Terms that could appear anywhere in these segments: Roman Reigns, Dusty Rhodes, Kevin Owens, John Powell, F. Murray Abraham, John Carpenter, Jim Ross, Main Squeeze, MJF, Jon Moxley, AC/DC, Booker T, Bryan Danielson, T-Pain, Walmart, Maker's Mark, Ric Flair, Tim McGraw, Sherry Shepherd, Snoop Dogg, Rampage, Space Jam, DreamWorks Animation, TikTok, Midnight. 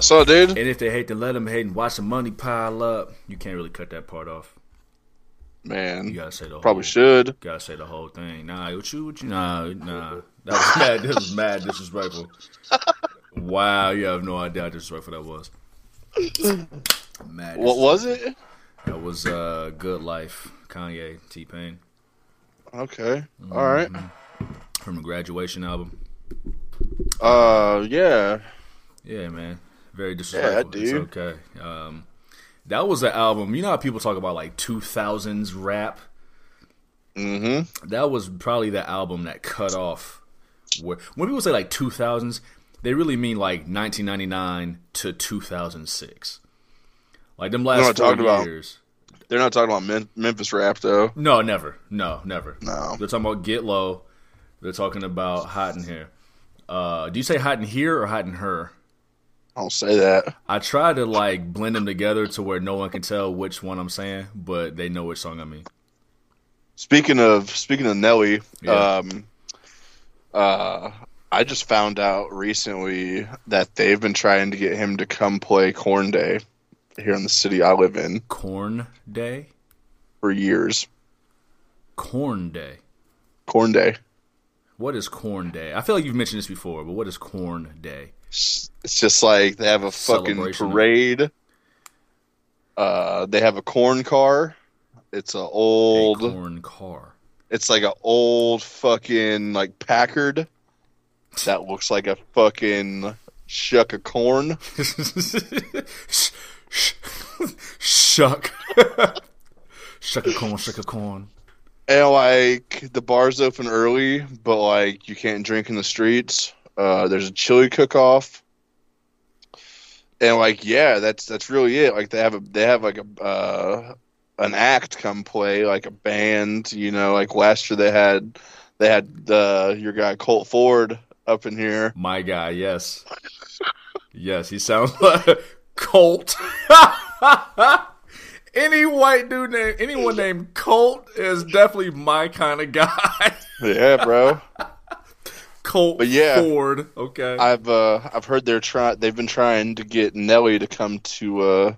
That's all, dude. And if they hate to let them hate and watch the money pile up, you can't really cut that part off. Man, you gotta say the probably whole, should. Gotta say the whole thing. Nah, what you? Nah. That was mad. This was mad disrespectful. Wow, you have no idea how disrespectful that was. Mad. What was it? That was Good Life, Kanye, T-Pain. Okay, all right. From a Graduation album. Yeah, man. Very disrespectful. Yeah, dude. It's okay. That was an album. You know how people talk about like 2000s rap? Mm-hmm. That was probably the album that cut off. Where, when people say like 2000s, they really mean like 1999 to 2006. Like them last 4 years. They're not talking about Memphis rap, though. No, never. No. They're talking about Get Low. They're talking about Hot in Here. Do you say Hot in Here or Hot in Her? I'll say that. I try to like blend them together to where no one can tell which one I'm saying, but they know which song I mean. Speaking of Nelly, yeah. I just found out recently that they've been trying to get him to come play Corn Day here in the city I live in. Corn Day? For years. Corn Day. Corn Day. What is Corn Day? I feel like you've mentioned this before, but what is Corn Day? It's just like they have a fucking parade. They have a corn car. It's an old corn car. It's like an old fucking like Packard that looks like a fucking shuck of corn. Shuck. Shuck of corn. And like the bar's open early, but like you can't drink in the streets. There's a chili cook-off, and like that's really it. Like they have an act come play, like a band. You know, like last year they had your guy Colt Ford up in here. My guy, yes, yes, he sounds like Colt. Any white dude named Colt is definitely my kind of guy. Yeah, bro. Colt Ford. Okay. I've heard they've been trying to get Nelly to come to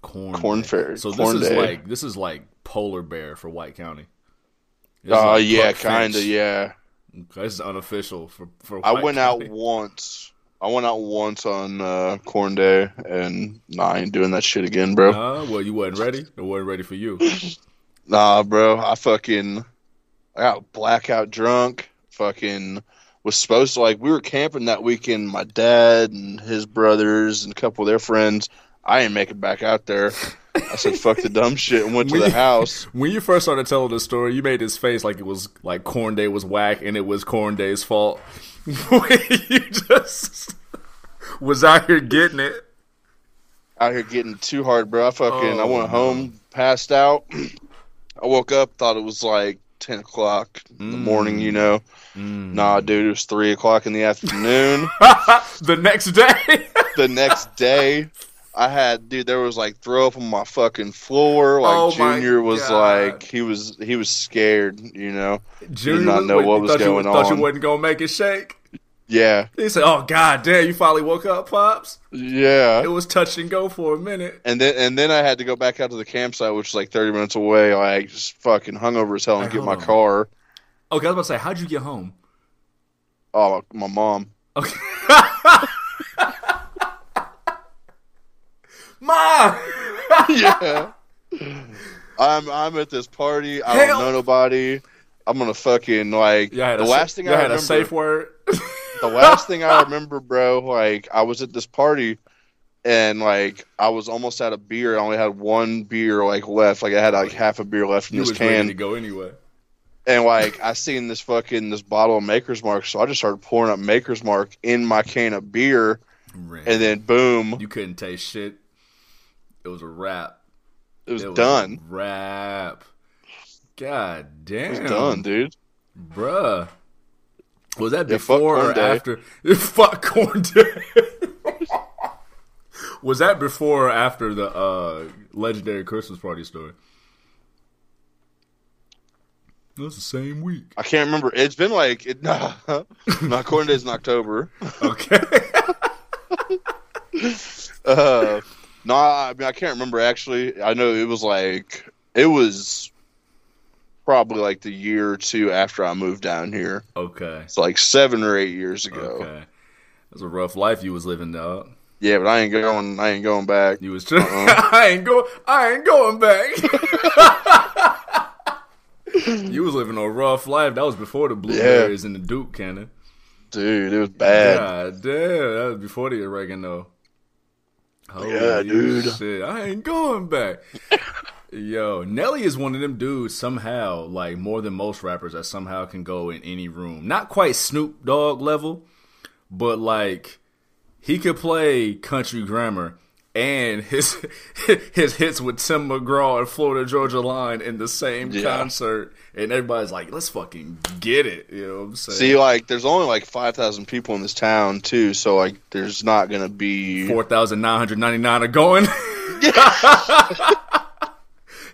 Corn Fair. So this is like Polar Bear for White County. Oh yeah, kinda, yeah. Okay, this is unofficial for White County. I went out once on Corn Day, and I ain't doing that shit again, bro. Well, you wasn't ready. It wasn't ready for you. Nah, bro. I got blackout drunk. Fucking was supposed to, like, we were camping that weekend. My dad and his brothers and a couple of their friends. I ain't making back out there. I said, fuck the dumb shit, and went to the house. When you first started telling the story, you made this face like it was like Corn Day was whack and it was Corn Day's fault. You just was out here getting it. Out here getting too hard, bro. I went home, passed out. I woke up, thought it was like 10 o'clock in the morning, you know. Nah, dude, it was 3 o'clock in the afternoon. The next day. There was like throw up on my fucking floor. Like Junior was like, he was scared, you know. Junior did not know what was going on. Thought you wasn't gonna make it shake. Yeah. He said, "Oh god damn, you finally woke up, pops." Yeah. It was touch and go for a minute. And then I had to go back out to the campsite, which is like 30 minutes away. Like just fucking hungover as hell and get my car. Okay, I was about to say, how'd you get home? Oh, my mom. Okay. Ma! Yeah. I'm at this party. I don't know nobody. I'm going to fucking, like... The last thing I remember... safe word. The last thing I remember, bro, like, I was at this party, and, like, I was almost out of beer. I only had one beer, like, left. Like, I had, like, half a beer left in this can. You was ready to go anyway. And, like, I seen this bottle of Maker's Mark, so I just started pouring up Maker's Mark in my can of beer, and then, boom. You couldn't taste shit. It was a wrap. It was done. Wrap. God damn. It was done, dude. Bruh. Was that before or after? Fuck Corn Day. Was that before or after the legendary Christmas party story? It was the same week. I can't remember. It's been like Corn Day's in October. Okay. No, I mean, I can't remember, actually. I know it was probably like the year or two after I moved down here. Okay. It's like 7 or 8 years ago. Okay. It was a rough life you was living, dog. Yeah, but I ain't going back. You was trying. I ain't going back. You was living a rough life. That was before the blueberries and the Duke cannon. Dude, it was bad. God damn, that was before the oregano. Holy dude. Shit. I ain't going back. Yo, Nelly is one of them dudes somehow, like more than most rappers, that somehow can go in any room. Not quite Snoop Dogg level, but like he could play country grammar, and his hits with Tim McGraw and Florida Georgia Line in the same concert, and everybody's like, let's fucking get it. You know what I'm saying? See, like, there's only like 5,000 people in this town too, so like there's not gonna be 4,999 are going.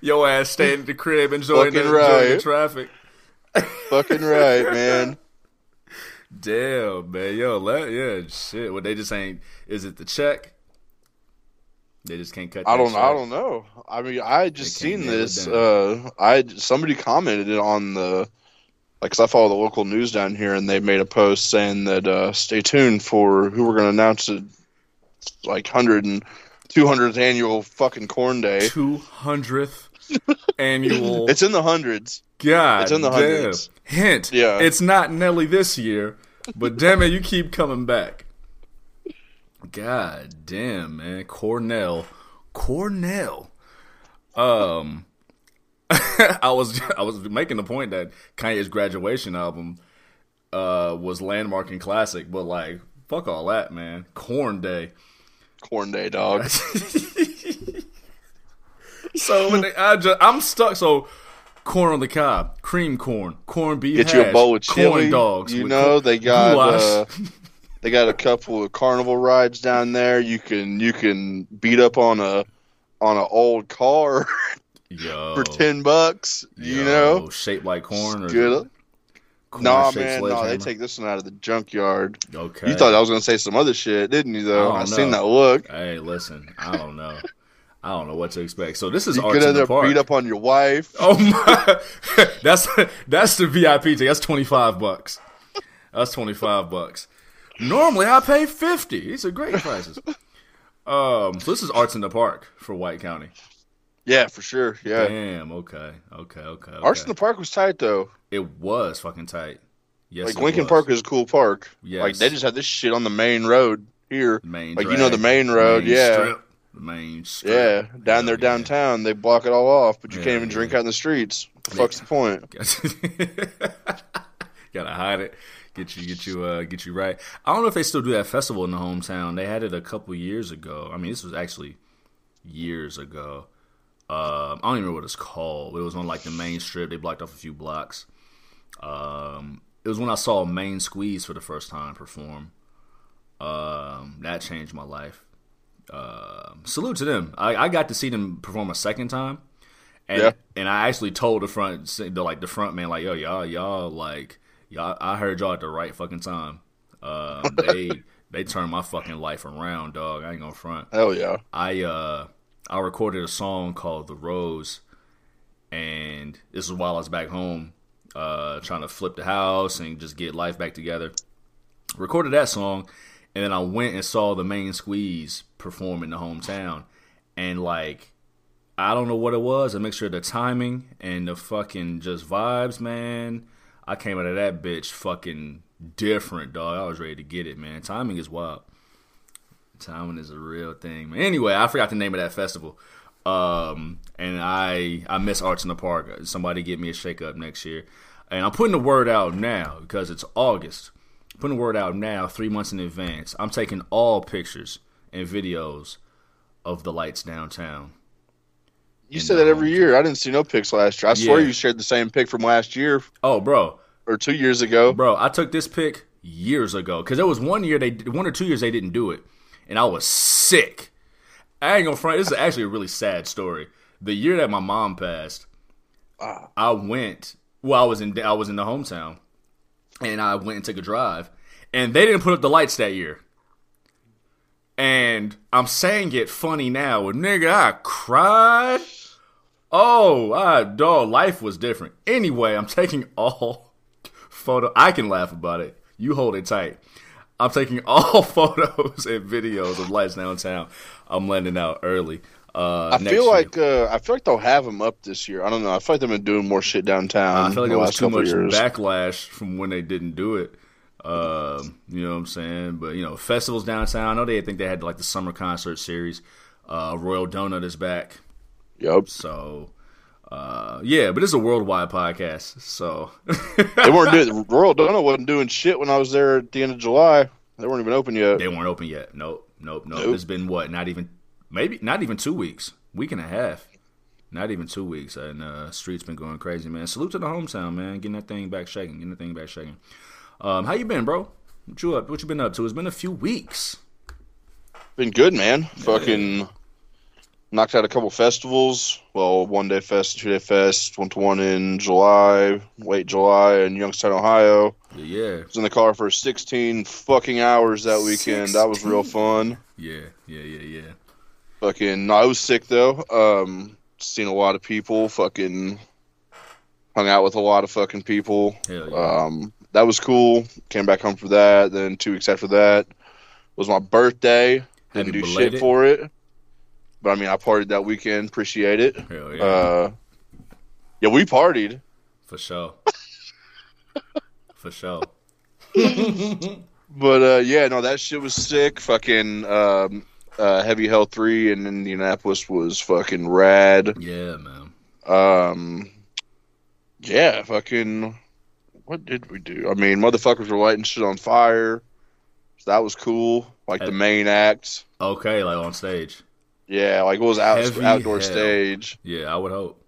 Yo ass staying at the crib enjoying the traffic. Fucking right, man. Damn, man. Yo, shit. Well, they just ain't. Is it the check? They just can't cut. I don't know. I mean, I just seen this. Somebody commented it on the, like, cause I follow the local news down here, and they made a post saying that stay tuned for who we're gonna announce it, like 200th annual fucking Corn Day. 200th annual. It's in the hundreds. God, it's in the hundreds. Hint. Yeah. It's not Nelly this year, but damn it, you keep coming back. God damn, man. Cornell. I was making the point that Kanye's graduation album was landmark and classic, but like fuck all that, man. Corn Day, dog. So I'm stuck. So corn on the cob, cream corn, corned beef hash, you a bowl of chili, corn dogs. You know they got they got a couple of carnival rides down there. You can beat up on an old car for $10. You know, shaped like corn. Or good. They take this one out of the junkyard. Okay. You thought I was going to say some other shit, didn't you, though? I seen that look. Hey, listen, I don't know. I don't know what to expect. So this is Arts in the Park. You could end up beat up on your wife. Oh, my. That's the VIP ticket. That's $25. Normally, I pay $50. These are great prices. So this is Arts in the Park for White County. Yeah, for sure. Yeah. Damn. Okay. Arts in the Park was tight, though. It was fucking tight. Yes. Like Lincoln Park is a cool park. Yes. Like they just had this shit on the main road here. The main road. The main strip. Yeah. Down there downtown, they block it all off, but you can't even drink out in the streets. Fuck's the point. Gotta hide it. Get you right. I don't know if they still do that festival in the hometown. They had it a couple years ago. I mean, this was actually years ago. I don't even remember what it's called. It was on like the main strip. They blocked off a few blocks. It was when I saw Main Squeeze for the first time perform. That changed my life. Salute to them. I got to see them perform a second time, and I actually told the front man, like, yo, y'all, I heard y'all at the right fucking time. They turned my fucking life around, dog. I ain't gonna front. Hell yeah. I recorded a song called "The Rose," and this was while I was back home, trying to flip the house and just get life back together. Recorded that song, and then I went and saw the Main Squeeze perform in the hometown, and like, I don't know what it was, a mixture of the timing and the fucking just vibes, man. I came out of that bitch fucking different, dog. I was ready to get it, man. Timing is wild. Timing is a real thing, man. Anyway, I forgot the name of that festival, and I miss Arts in the Park. Somebody get me a shake up next year, and I'm putting the word out now because it's August. I'm putting the word out now, 3 months in advance. I'm taking all pictures and videos of the lights downtown. You said that every year. I didn't see no pics last year. I swear you shared the same pic from last year. Oh, bro, or 2 years ago, bro. I took this pic years ago because there was 1 year they didn't do it. And I was sick. I ain't gonna front. This is actually a really sad story. The year that my mom passed, I went. Well, I was in the hometown, and I went and took a drive. And they didn't put up the lights that year. And I'm saying it funny now. And nigga, I cried. Oh, dog, life was different. Anyway, I'm taking all photo. I can laugh about it. You hold it tight. I'm taking all photos and videos of lights downtown. I'm letting out early. I feel like they'll have them up this year. I don't know. I feel like they've been doing more shit downtown. I feel like it was too much backlash from when they didn't do it. You know what I'm saying? But you know, festivals downtown. I know they think they had like the summer concert series. Royal Donut is back. Yep. So, yeah, but it's a worldwide podcast. So they weren't doing Royal Donut wasn't doing shit when I was there at the end of July. They weren't even open yet. They weren't open yet. Nope. It's been what? Not even 2 weeks. Week and a half. Not even 2 weeks. And street's been going crazy, man. Salute to the hometown, man. Getting that thing back shaking. How you been, bro? What you been up to? It's been a few weeks. Been good, man. Yeah. Fucking knocked out a couple festivals. Well, 1-day fest, 2-day fest. Went to one in July, late July, in Youngstown, Ohio. Yeah. Was in the car for 16 fucking hours that weekend. 16. That was real fun. Yeah. Fucking, no, I was sick though. Seen a lot of people. Fucking hung out with a lot of fucking people. Hell yeah. That was cool. Came back home for that. Then 2 weeks after that was my birthday. Didn't do shit for it, but I mean, I partied that weekend. Appreciate it. Hell yeah. Yeah, we partied for sure. But yeah, no, that shit was sick. Fucking. Heavy Hell 3 in Indianapolis was fucking rad. Yeah, man. Yeah, fucking. What did we do? I mean, motherfuckers were lighting shit on fire. So that was cool. Like the main act. Okay, like on stage. Yeah, like it was outdoor stage. Yeah, I would hope.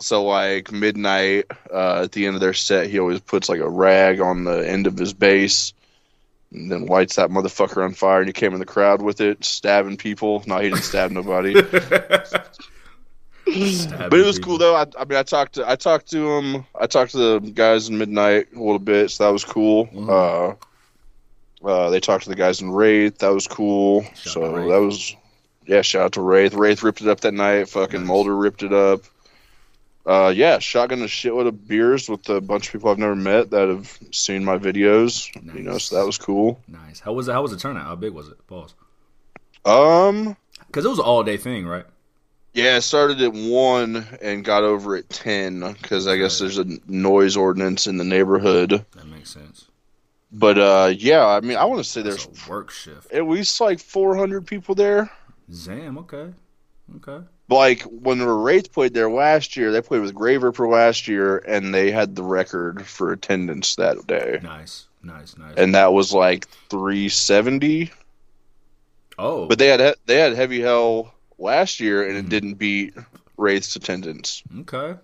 So like Midnight, at the end of their set, he always puts like a rag on the end of his bass. And then lights that motherfucker on fire, and he came in the crowd with it, stabbing people. No, he didn't stab nobody. But it was cool though. I mean, I talked to him. I talked to the guys in Midnight a little bit, so that was cool. Mm-hmm. They talked to the guys in Wraith. That was cool. Shout out to Wraith. Wraith ripped it up that night. Fucking nice. Mulder ripped it up. Yeah, shotgun a shitload of beers with a bunch of people I've never met that have seen my videos. Nice. You know, so that was cool. Nice. How was the turnout? How big was it? Pause. Because it was an all day thing, right? Yeah, I started at 1 and got over at 10 because I guess there's a noise ordinance in the neighborhood. That makes sense. But yeah, I mean, I want to say there's a work shift. At least like 400 people there. Damn. Okay. Like, when the Wraith played there last year, they played with Grave Ripper last year, and they had the record for attendance that day. Nice. And that was, like, 370. Oh. But they had Heavy Hell last year, and it didn't beat Wraith's attendance. Okay.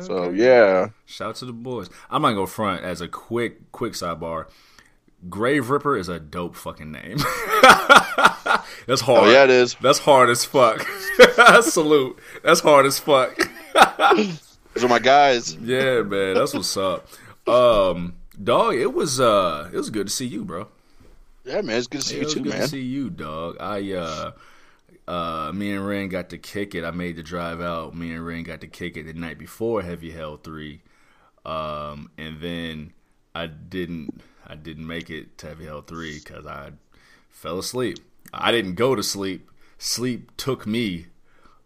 So, yeah. Shout out to the boys. I'm not going to front as a quick sidebar. Grave Ripper is a dope fucking name. That's hard. Oh, yeah, it is. That's hard as fuck. Salute. That's hard as fuck. Those are my guys. Yeah, man. That's what's up. Dog, it was good to see you, bro. Yeah, man. It's good to see you too, man. It was good to see you, dog. Me and Ren got to kick it. I made the drive out. Me and Ren got to kick it the night before Heavy Hell 3. And then I didn't make it to Heavy Hell 3 because I fell asleep. I didn't go to sleep. Sleep took me,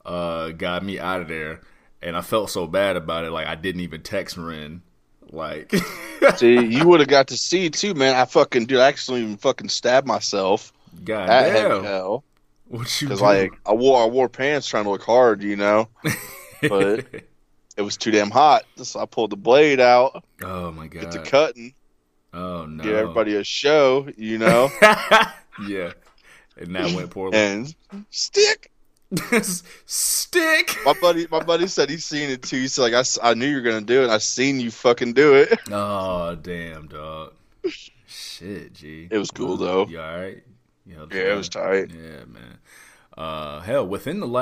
got me out of there, and I felt so bad about it. Like I didn't even text Ren. Like, see, you would have got to see too, man. I actually even fucking stabbed myself. God damn. Hell, what you? Because like I wore pants trying to look hard, you know, but it was too damn hot, so I pulled the blade out. Oh my god! Get to cutting. Oh no! Give everybody a show, you know. Yeah. And that went poorly. And stick. My buddy said he's seen it too. He said, like, I knew you were gonna do it. I seen you fucking do it. Oh damn, dog. Shit, G. It was cool though. You all right? Yeah, it was tight. Yeah, man. Hell,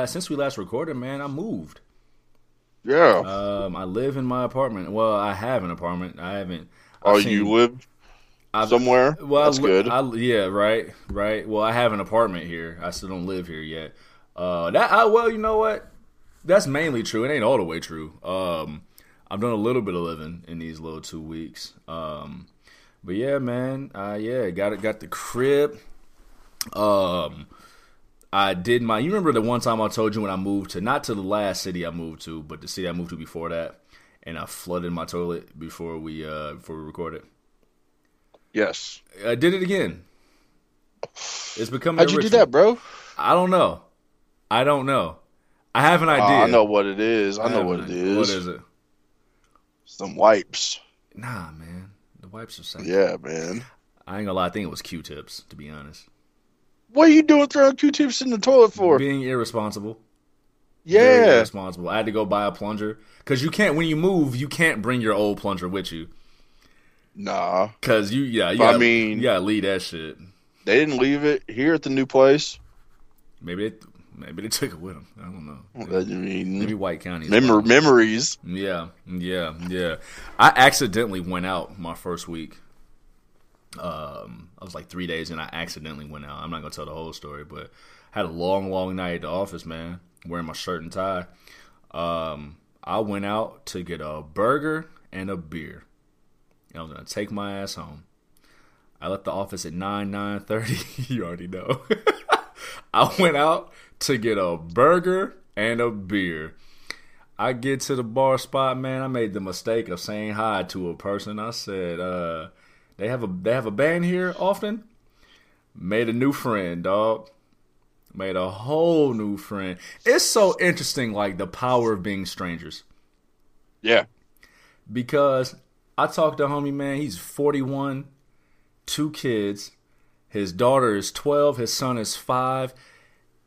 since we last recorded, man, I moved. Yeah. I live in my apartment. Well, I have an apartment. I haven't. Oh, you live? somewhere. Well, that's good. Yeah, right. Well, I have an apartment here. I still don't live here yet. Well, you know what? That's mainly true. It ain't all the way true. I've done a little bit of living in these little 2 weeks. But yeah, man. Got the crib. I did my. You remember the one time I told you when I moved to, not to the last city I moved to, but the city I moved to before that, and I flooded my toilet before we recorded. Yes, I did it again. It's becoming. How'd you do that, bro? I don't know. I have an idea. I know what it is. I know what it is. What is it? Some wipes. Nah, man. The wipes are safe. Yeah, man. I ain't gonna lie. I think it was Q-tips, to be honest. What are you doing throwing Q-tips in the toilet for? Being irresponsible. Yeah. Very irresponsible. I had to go buy a plunger. Because you can't, when you move, you can't bring your old plunger with you. Nah. Because you gotta leave that shit. They didn't leave it here at the new place. Maybe they took it with them. I don't know. I mean, maybe White County. Memories. Yeah. I accidentally went out my first week. I was like 3 days in. I accidentally went out. I'm not going to tell the whole story, but I had a long, long night at the office, man, wearing my shirt and tie. I went out to get a burger and a beer. And I was going to take my ass home. I left the office at 9:30. You already know. I went out to get a burger and a beer. I get to the bar spot, man. I made the mistake of saying hi to a person. I said, they have a band here often. Made a new friend, dog. Made a whole new friend. It's so interesting, like the power of being strangers. Yeah. Because I talked to homie, man. He's 41, 2 kids. His daughter is 12. His son is 5.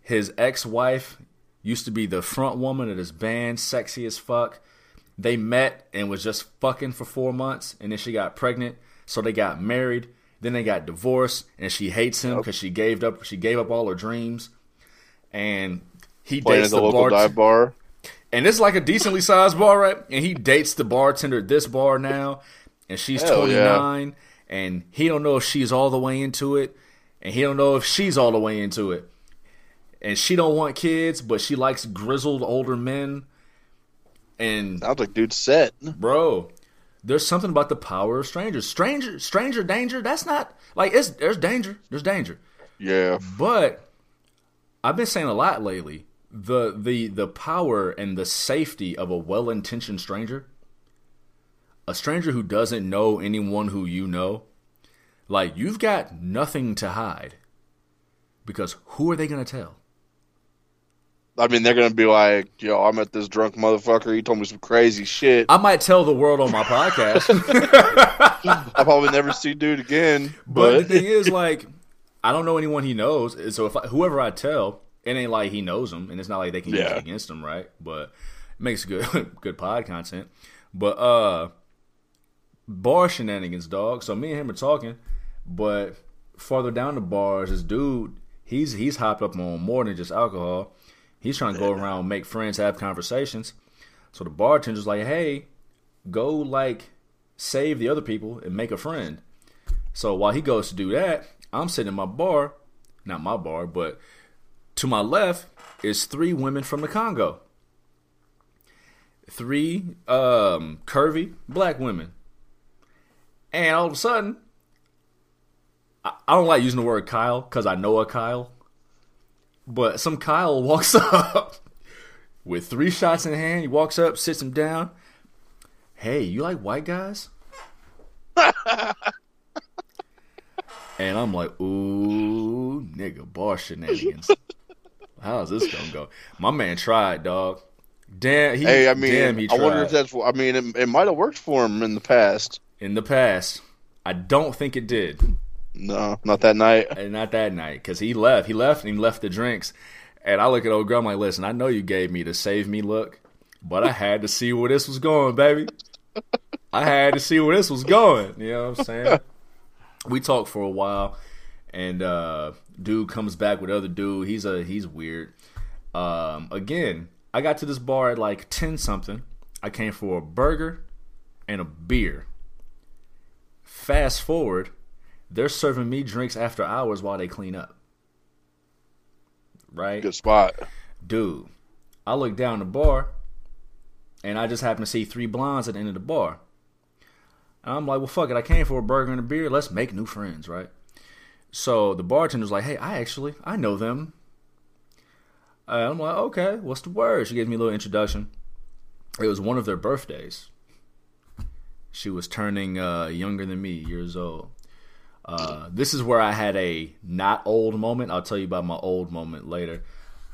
His ex-wife used to be the front woman of this band, sexy as fuck. They met and was just fucking for 4 months, and then she got pregnant. So they got married, then they got divorced, and she hates him because she gave up all her dreams. And he dates the local dive bar. And it's like a decently sized bar, right? And he dates the bartender at this bar now, and she's 29, yeah. And he don't know if she's all the way into it, and he don't know if she's all the way into it. And she don't want kids, but she likes grizzled older men. And sounds like dude's set. Bro. There's something about the power of strangers. Stranger danger, that's not... Like, there's danger. There's danger. Yeah. But I've been saying a lot lately, the power and the safety of a well-intentioned stranger. A stranger who doesn't know anyone who you know. Like, you've got nothing to hide. Because who are they going to tell? I mean, they're going to be like, yo, I met this drunk motherfucker. He told me some crazy shit. I might tell the world on my podcast. I'll probably never see dude again. But the thing is, like, I don't know anyone he knows. So if whoever I tell, it ain't like he knows him. And it's not like they can use it against him, right? But it makes good pod content. But bar shenanigans, dog. So me and him are talking. But farther down the bar is this dude. He's hopped up on more than just alcohol. He's trying to go around, make friends, have conversations. So the bartender's like, hey, go, like, save the other people and make a friend. So while he goes to do that, I'm sitting in my bar. Not my bar, but to my left is 3 women from the Congo. 3 curvy black women. And all of a sudden, I don't like using the word Kyle because I know a Kyle. But some Kyle walks up with 3 shots in hand. He walks up, sits him down. Hey, you like white guys? And I'm like, ooh, nigga, bar shenanigans. How's this gonna go? My man tried, dog. He tried. I wonder if that's. I mean, it might have worked for him in the past. I don't think it did. No, not that night. Because he left. He left the drinks. And I look at old girl, I'm like, listen, I know you gave me the save me look, but I had to see where this was going, baby. You know what I'm saying? We talked for a while, and dude comes back with other dude. He's weird. Again, I got to this bar at like 10-something. I came for a burger and a beer. Fast forward. They're serving me drinks after hours while they clean up. Right? Good spot. Dude, I look down the bar, and I just happen to see three blondes at the end of the bar. And I'm like, well, fuck it. I came for a burger and a beer. Let's make new friends, right? So the bartender's like, hey, I know them. I'm like, okay, what's the word? She gave me a little introduction. It was one of their birthdays. She was turning younger than me, years old. This is where I had a not old moment. I'll tell you about my old moment later.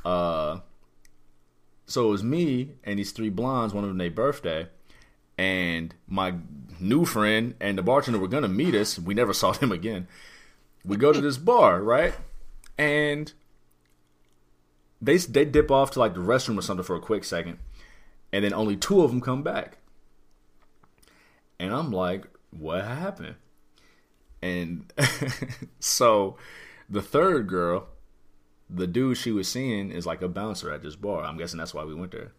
So it was me and these three blondes, one of them their birthday, and my new friend and the bartender were going to meet us. We never saw them again. We go to this bar, right? And they dip off to like the restroom or something for a quick second, and then only two of them come back. And I'm like, what happened? And so the third girl, the dude she was seeing is like a bouncer at this bar. I'm guessing that's why we went there.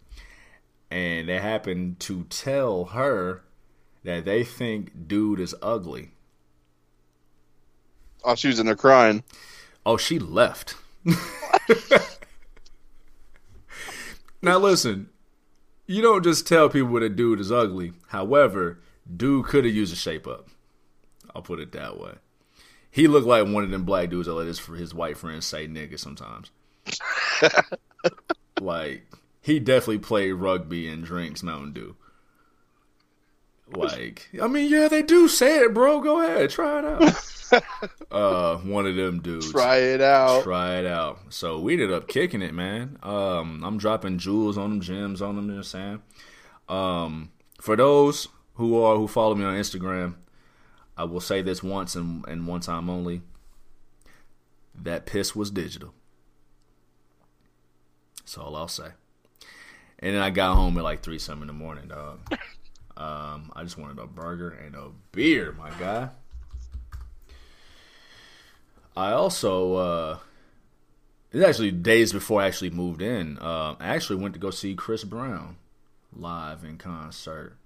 And they happened to tell her that they think dude is ugly. Oh, she was in there crying. Oh, she left. Now listen, you don't just tell people that dude is ugly. However, dude could have used a shape up. I'll put it that way. He looked like one of them black dudes that let his white friends say nigga sometimes. Like, he definitely played rugby and drinks Mountain Dew. Like, I mean, yeah, they do say it, bro. Go ahead. Try it out. One of them dudes. Try it out. So we ended up kicking it, man. I'm dropping jewels on them, gems on them, you know what I'm saying? For those who follow me on Instagram, I will say this once and one time only. That piss was digital. That's all I'll say. And then I got home at like 3-something in the morning, dog. I just wanted a burger and a beer, my guy. I also, it's actually days before I actually moved in. I actually went to go see Chris Brown live in concert.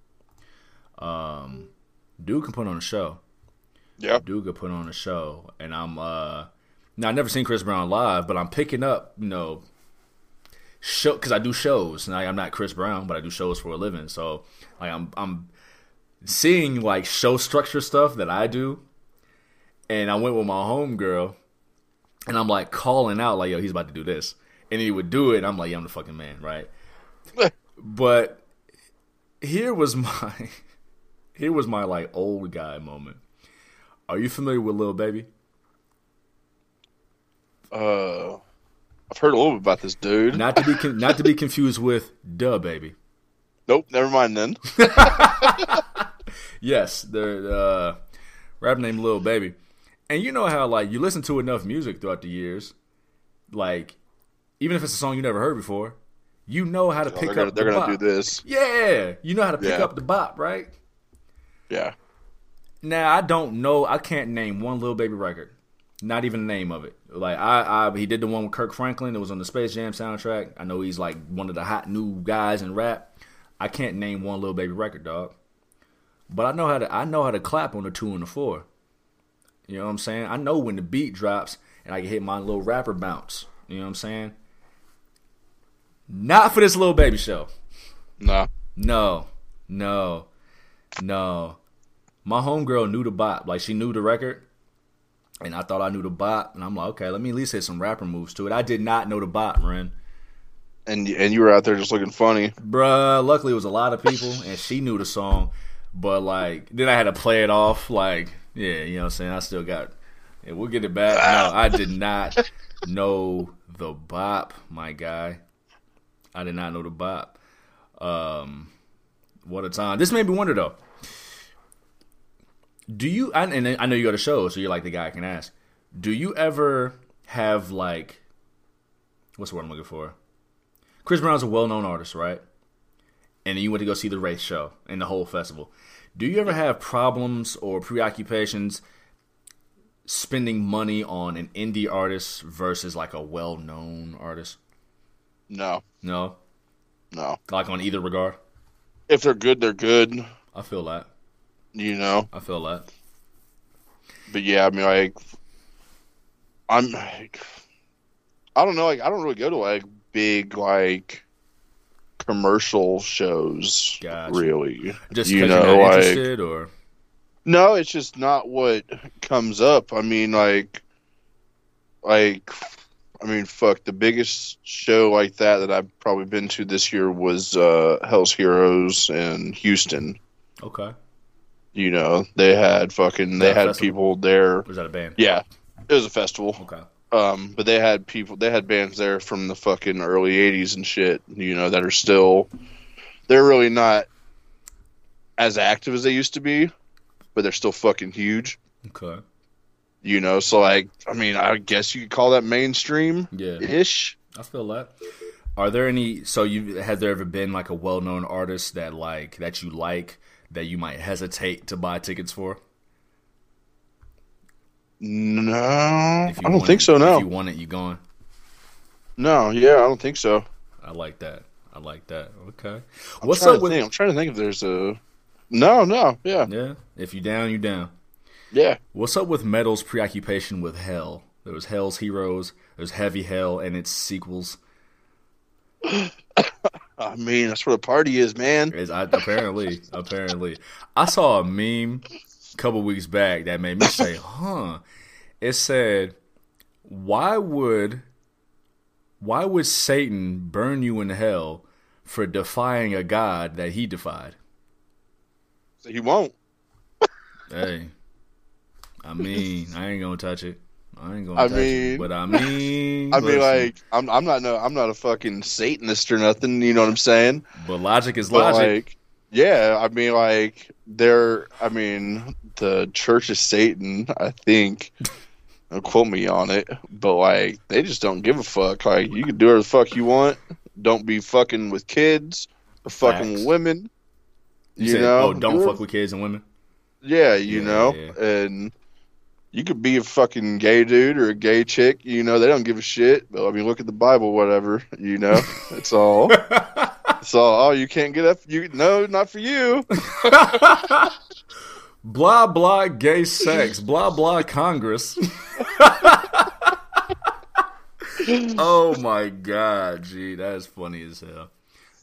Dude can put on a show. Yeah. Dude could put on a show. And I'm, now I've never seen Chris Brown live, but I'm picking up, you know, show, because I do shows. And I'm not Chris Brown, but I do shows for a living. So like, I'm seeing like show structure stuff that I do. And I went with my homegirl, and I'm like calling out, like, yo, he's about to do this. And he would do it. And I'm like, yeah, I'm the fucking man, right? But here was my. Here was my, like, old guy moment. Are you familiar with Lil Baby? I've heard a little bit about this dude. Not to be confused with Duh Baby. Nope, never mind then. Yes, the rapper named Lil Baby. And you know how, like, you listen to enough music throughout the years, like, even if it's a song you never heard before, you know how to pick up the bop. They're going to do this. Yeah, you know how to pick up the bop, right? Yeah. Now, I don't know. I can't name one Lil Baby record. Not even the name of it. Like, he did the one with Kirk Franklin. It was on the Space Jam soundtrack. I know he's, like, one of the hot new guys in rap. I can't name one Lil Baby record, dog. But I know how to clap on the 2 and the 4. You know what I'm saying? I know when the beat drops and I can hit my little rapper bounce. You know what I'm saying? Not for this Lil Baby show. No. My homegirl knew the bop. Like, she knew the record, and I thought I knew the bop. And I'm like, okay, let me at least hit some rapper moves to it. I did not know the bop, Ren. And you were out there just looking funny. Bruh, luckily it was a lot of people, and she knew the song. But, like, then I had to play it off. Like, yeah, you know what I'm saying? I still got it. We'll get it back. No, I did not know the bop, my guy. I did not know the bop. What a time. This made me wonder, though. Do you, and I know you go to shows, so you're like the guy I can ask. Do you ever have, like, what's the word I'm looking for? Chris Brown's a well-known artist, right? And then you went to go see the Wraith show and the whole festival. Do you ever have problems or preoccupations spending money on an indie artist versus, like, a well-known artist? No. Like, on either regard? If they're good, they're good. I feel that. You know? But yeah, I mean, like, I'm like, I don't know, like, I don't really go to like big like commercial shows. Gotcha. Really, just you know, you're not like interested, or no, it's just not what comes up. I mean, like, I mean, fuck, the biggest show like that that I've probably been to this year was Hell's Heroes in Houston. Okay. You know, they had fucking, they had people there. Was that a band? Yeah, it was a festival. Okay. But they had people, they had bands there from the fucking early 80s and shit, you know, that are still, they're really not as active as they used to be, but they're still fucking huge. Okay. You know, so like, I mean, I guess you could call that mainstream-ish. Yeah. I feel that. Are there any, so you, has there ever been like a well-known artist that like, that you like, that you might hesitate to buy tickets for? No, I don't think so, no. If you want it, you going? No, yeah, I don't think so. I like that. I like that. Okay. What's up with... I'm trying to think if there's a... No, yeah. Yeah, if you down, you down. Yeah. What's up with metal's preoccupation with hell? There was Hell's Heroes, there's Heavy Hell, and its sequels. I mean, that's what a party is, man. Apparently. I saw a meme a couple weeks back that made me say, huh. It said, why would Satan burn you in hell for defying a god that he defied? He won't. Hey. I mean, I ain't gonna touch it. I ain't gonna touch it. But I mean, like, I'm not a fucking Satanist or nothing. You know what I'm saying? But logic is logic. Like, yeah, I mean, like, the Church of Satan, I think. Don't quote me on it, but like, they just don't give a fuck. Like, you can do whatever the fuck you want. Don't be fucking with kids, or fucking women. You know? Oh, don't fuck with kids and women. Yeah, you know, and you could be a fucking gay dude or a gay chick, you know, they don't give a shit. But I mean, look at the Bible, whatever, you know, it's all. It's all, oh, you can't get up, no, not for you. Blah, blah, gay sex, blah, blah, Congress. Oh my God, gee, that is funny as hell.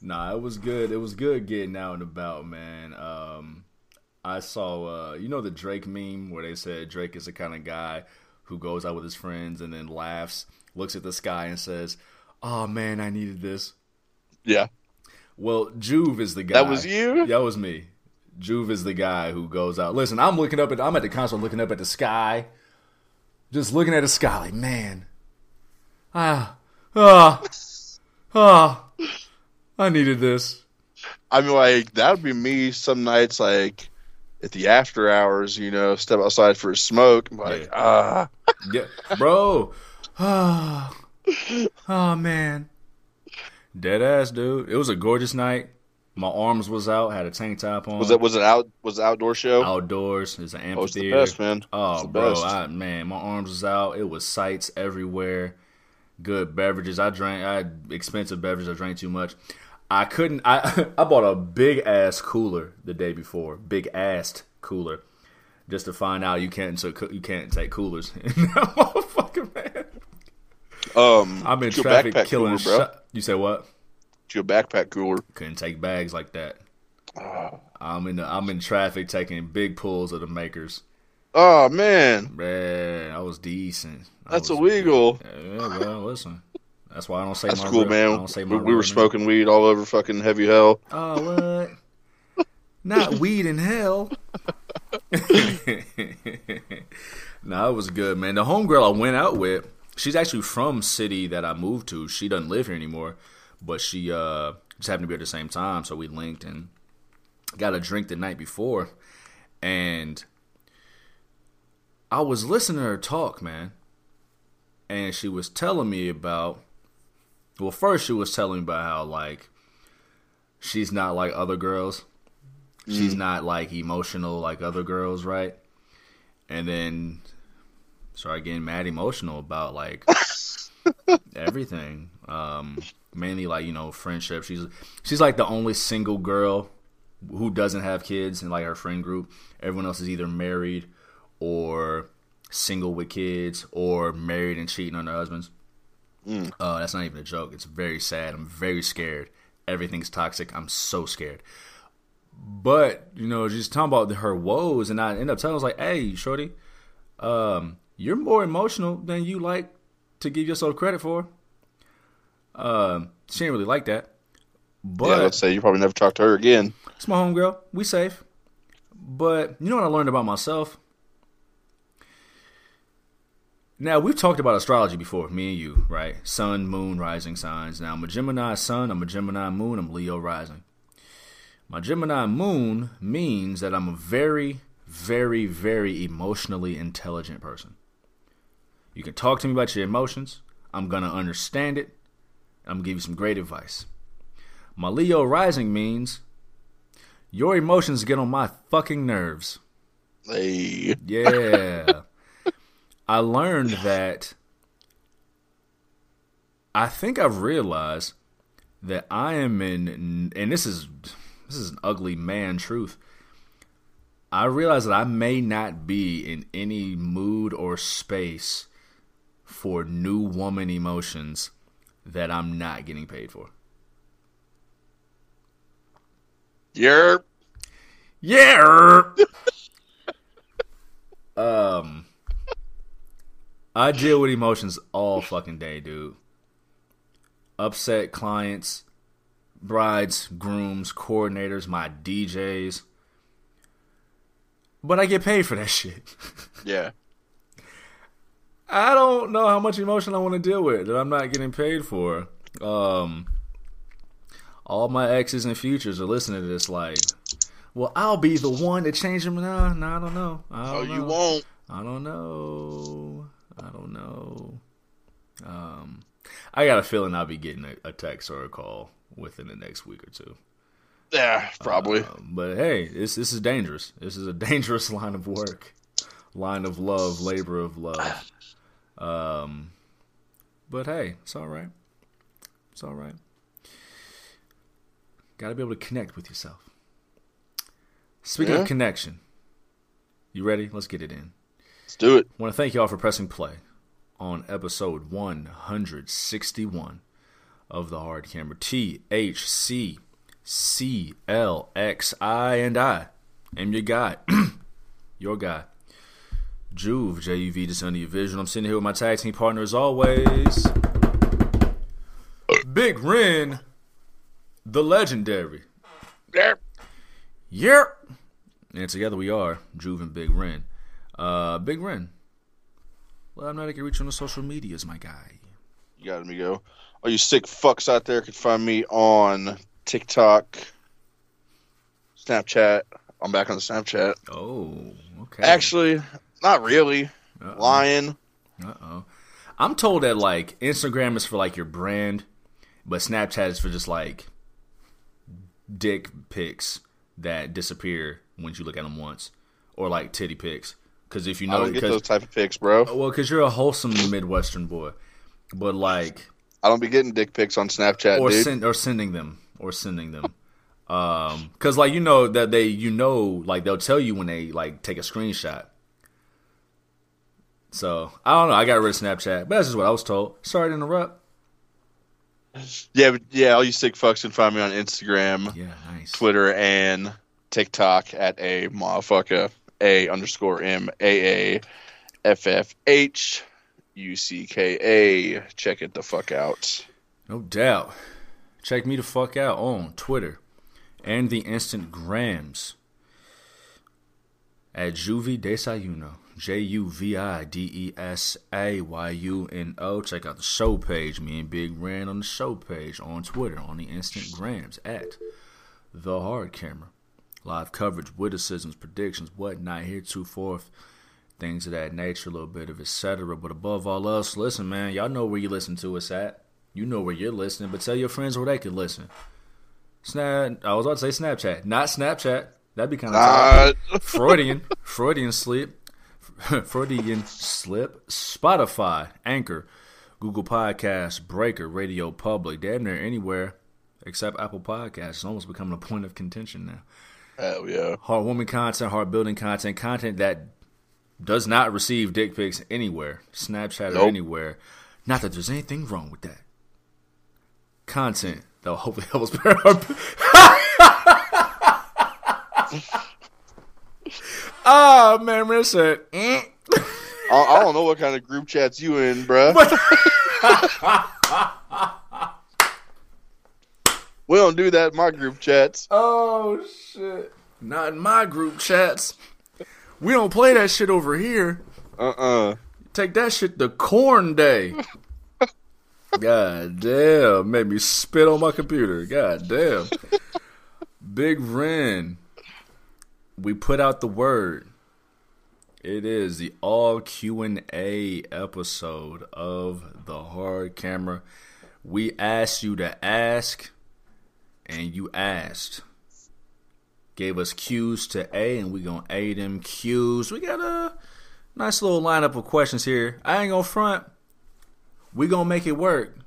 Nah, it was good. It was good getting out and about, man. I saw, you know, the Drake meme where they said Drake is the kind of guy who goes out with his friends and then laughs, looks at the sky and says, oh, man, I needed this. Yeah. Well, Juve is the guy. That was you? That was me. Juve is the guy who goes out. Listen, I'm at the concert looking up at the sky, just looking at the sky like, man, I needed this. I mean, like, that would be me some nights, like, at the after hours, you know, step outside for a smoke. I'm like, yeah, bro. Oh, man. Dead ass, dude. It was a gorgeous night. My arms was out. Had a tank top on. Was it outdoor show? Outdoors. It's an amphitheater. Oh, it's the best, man. Oh, bro. Man, my arms was out. It was sights everywhere. Good beverages. I had expensive beverages. I drank too much. I couldn't. I bought a big ass cooler the day before, big assed cooler, just to find out you can't take coolers. That motherfucker, man. I'm in traffic killing. Cooler, bro. You say what? It's your backpack cooler. Couldn't take bags like that. Oh. I'm in traffic taking big pulls of the Makers. Oh man, man, I was decent. That's illegal. Yeah, well, listen. That's why I don't say. That's my cool, real, man. I don't say my we were smoking weed all over fucking Heavy Hell. Oh, what? Not weed in hell. Nah, it was good, man. The homegirl I went out with, she's actually from city that I moved to. She doesn't live here anymore, but she just happened to be at the same time, so we linked and got a drink the night before. And I was listening to her talk, man, and she was telling me about. Well, first she was telling me about how, like, she's not like other girls. She's not, like, emotional like other girls, right? And then started getting mad emotional about, like, everything. Mainly, like, you know, friendship. She's, like, the only single girl who doesn't have kids in, like, her friend group. Everyone else is either married or single with kids or married and cheating on their husbands. That's not even a joke. It's very sad. I'm very scared. Everything's toxic. I'm so scared. But, you know, just talking about her woes, and I end up telling her, I was like, hey, shorty, you're more emotional than you like to give yourself credit for. She didn't really like that. But yeah, let's say you probably never talk to her again. It's my homegirl. We safe. But you know what I learned about myself? Now, we've talked about astrology before, me and you, right? Sun, moon, rising signs. Now, I'm a Gemini sun, I'm a Gemini moon, I'm Leo rising. My Gemini moon means that I'm a very, very, very emotionally intelligent person. You can talk to me about your emotions. I'm going to understand it. I'm going to give you some great advice. My Leo rising means your emotions get on my fucking nerves. Hey. Yeah. I learned that I think I've realized that I am in, and this is an ugly man truth. I realize that I may not be in any mood or space for new woman emotions that I'm not getting paid for. Yeah. Yeah. I deal with emotions all fucking day, dude. Upset clients, brides, grooms, coordinators, my DJs. But I get paid for that shit. Yeah. I don't know how much emotion I want to deal with that I'm not getting paid for. All my exes and futures are listening to this like, well, I'll be the one to change them. No, I don't know. I don't know. You won't. I don't know. I got a feeling I'll be getting a text or a call within the next week or two. Yeah, probably. But hey, this is dangerous. This is a dangerous line of work, line of love, labor of love. But hey, it's all right. It's all right. Got to be able to connect with yourself. Speaking of connection, you ready? Let's get it in. Let's do it. I want to thank y'all for pressing play on episode 161 of The Hard Camera. THCCLXI and I am your guy. Your guy. Juve, J-U-V, just under your vision. I'm sitting here with my tag team partner as always. Big Ren, the legendary. Yep. Yep. And together we are, Juve and Big Ren. Big Ren, well, I'm not gonna reach on the social medias, my guy. You got me go. All you sick fucks out there can find me on TikTok, Snapchat. I'm back on the Snapchat. Oh, okay. Actually, not really. Uh-oh. Lying. Uh-oh. I'm told that like Instagram is for like your brand, but Snapchat is for just like dick pics that disappear once you look at them once, or like titty pics. Because if you know, I don't get those type of pics, bro. Well, because you're a wholesome Midwestern boy, but like I don't be getting dick pics on Snapchat, or dude. Or sending them, because like you know that they, you know, like they'll tell you when they like take a screenshot. So I don't know. I got rid of Snapchat, but that's just what I was told. Sorry to interrupt. Yeah, but yeah. All you sick fucks can find me on Instagram, yeah, nice, Twitter, and TikTok at a motherfucker. A_MAAFFHUCKA. Check it the fuck out. No doubt. Check me the fuck out on Twitter and the Instant Grams at Juvi Desayuno. JUVIDESAYUNO. Check out the show page. Me and Big Ren on the show page on Twitter on the Instant Grams at The Hard Camera. Live coverage, witticisms, predictions, whatnot, heretofore, things of that nature, a little bit of etc. But above all else, listen, man, y'all know where you listen to us at. You know where you're listening, but tell your friends where they can listen. I was about to say Snapchat, not Snapchat. That'd be kind of Freudian slip. Spotify, Anchor, Google Podcasts, Breaker, Radio Public, damn near anywhere except Apple Podcasts. It's almost becoming a point of contention now. Hell yeah. Heartwarming content, heart-building content, content that does not receive dick pics anywhere, Snapchat or anywhere. Not that there's anything wrong with that. Content, though, hopefully helps bear our... Oh, man, Rich said... I don't know what kind of group chats you in, bruh. We don't do that in my group chats. Oh, shit. Not in my group chats. We don't play that shit over here. Take that shit to Corn Day. God damn. Made me spit on my computer. God damn. Big Ren. We put out the word. It is the all Q&A episode of The Hard Camera. We asked you to ask, and you asked. Gave us Q's to A, and we going to A them Q's. We got a nice little lineup of questions here. I ain't going to front. We going to make it work.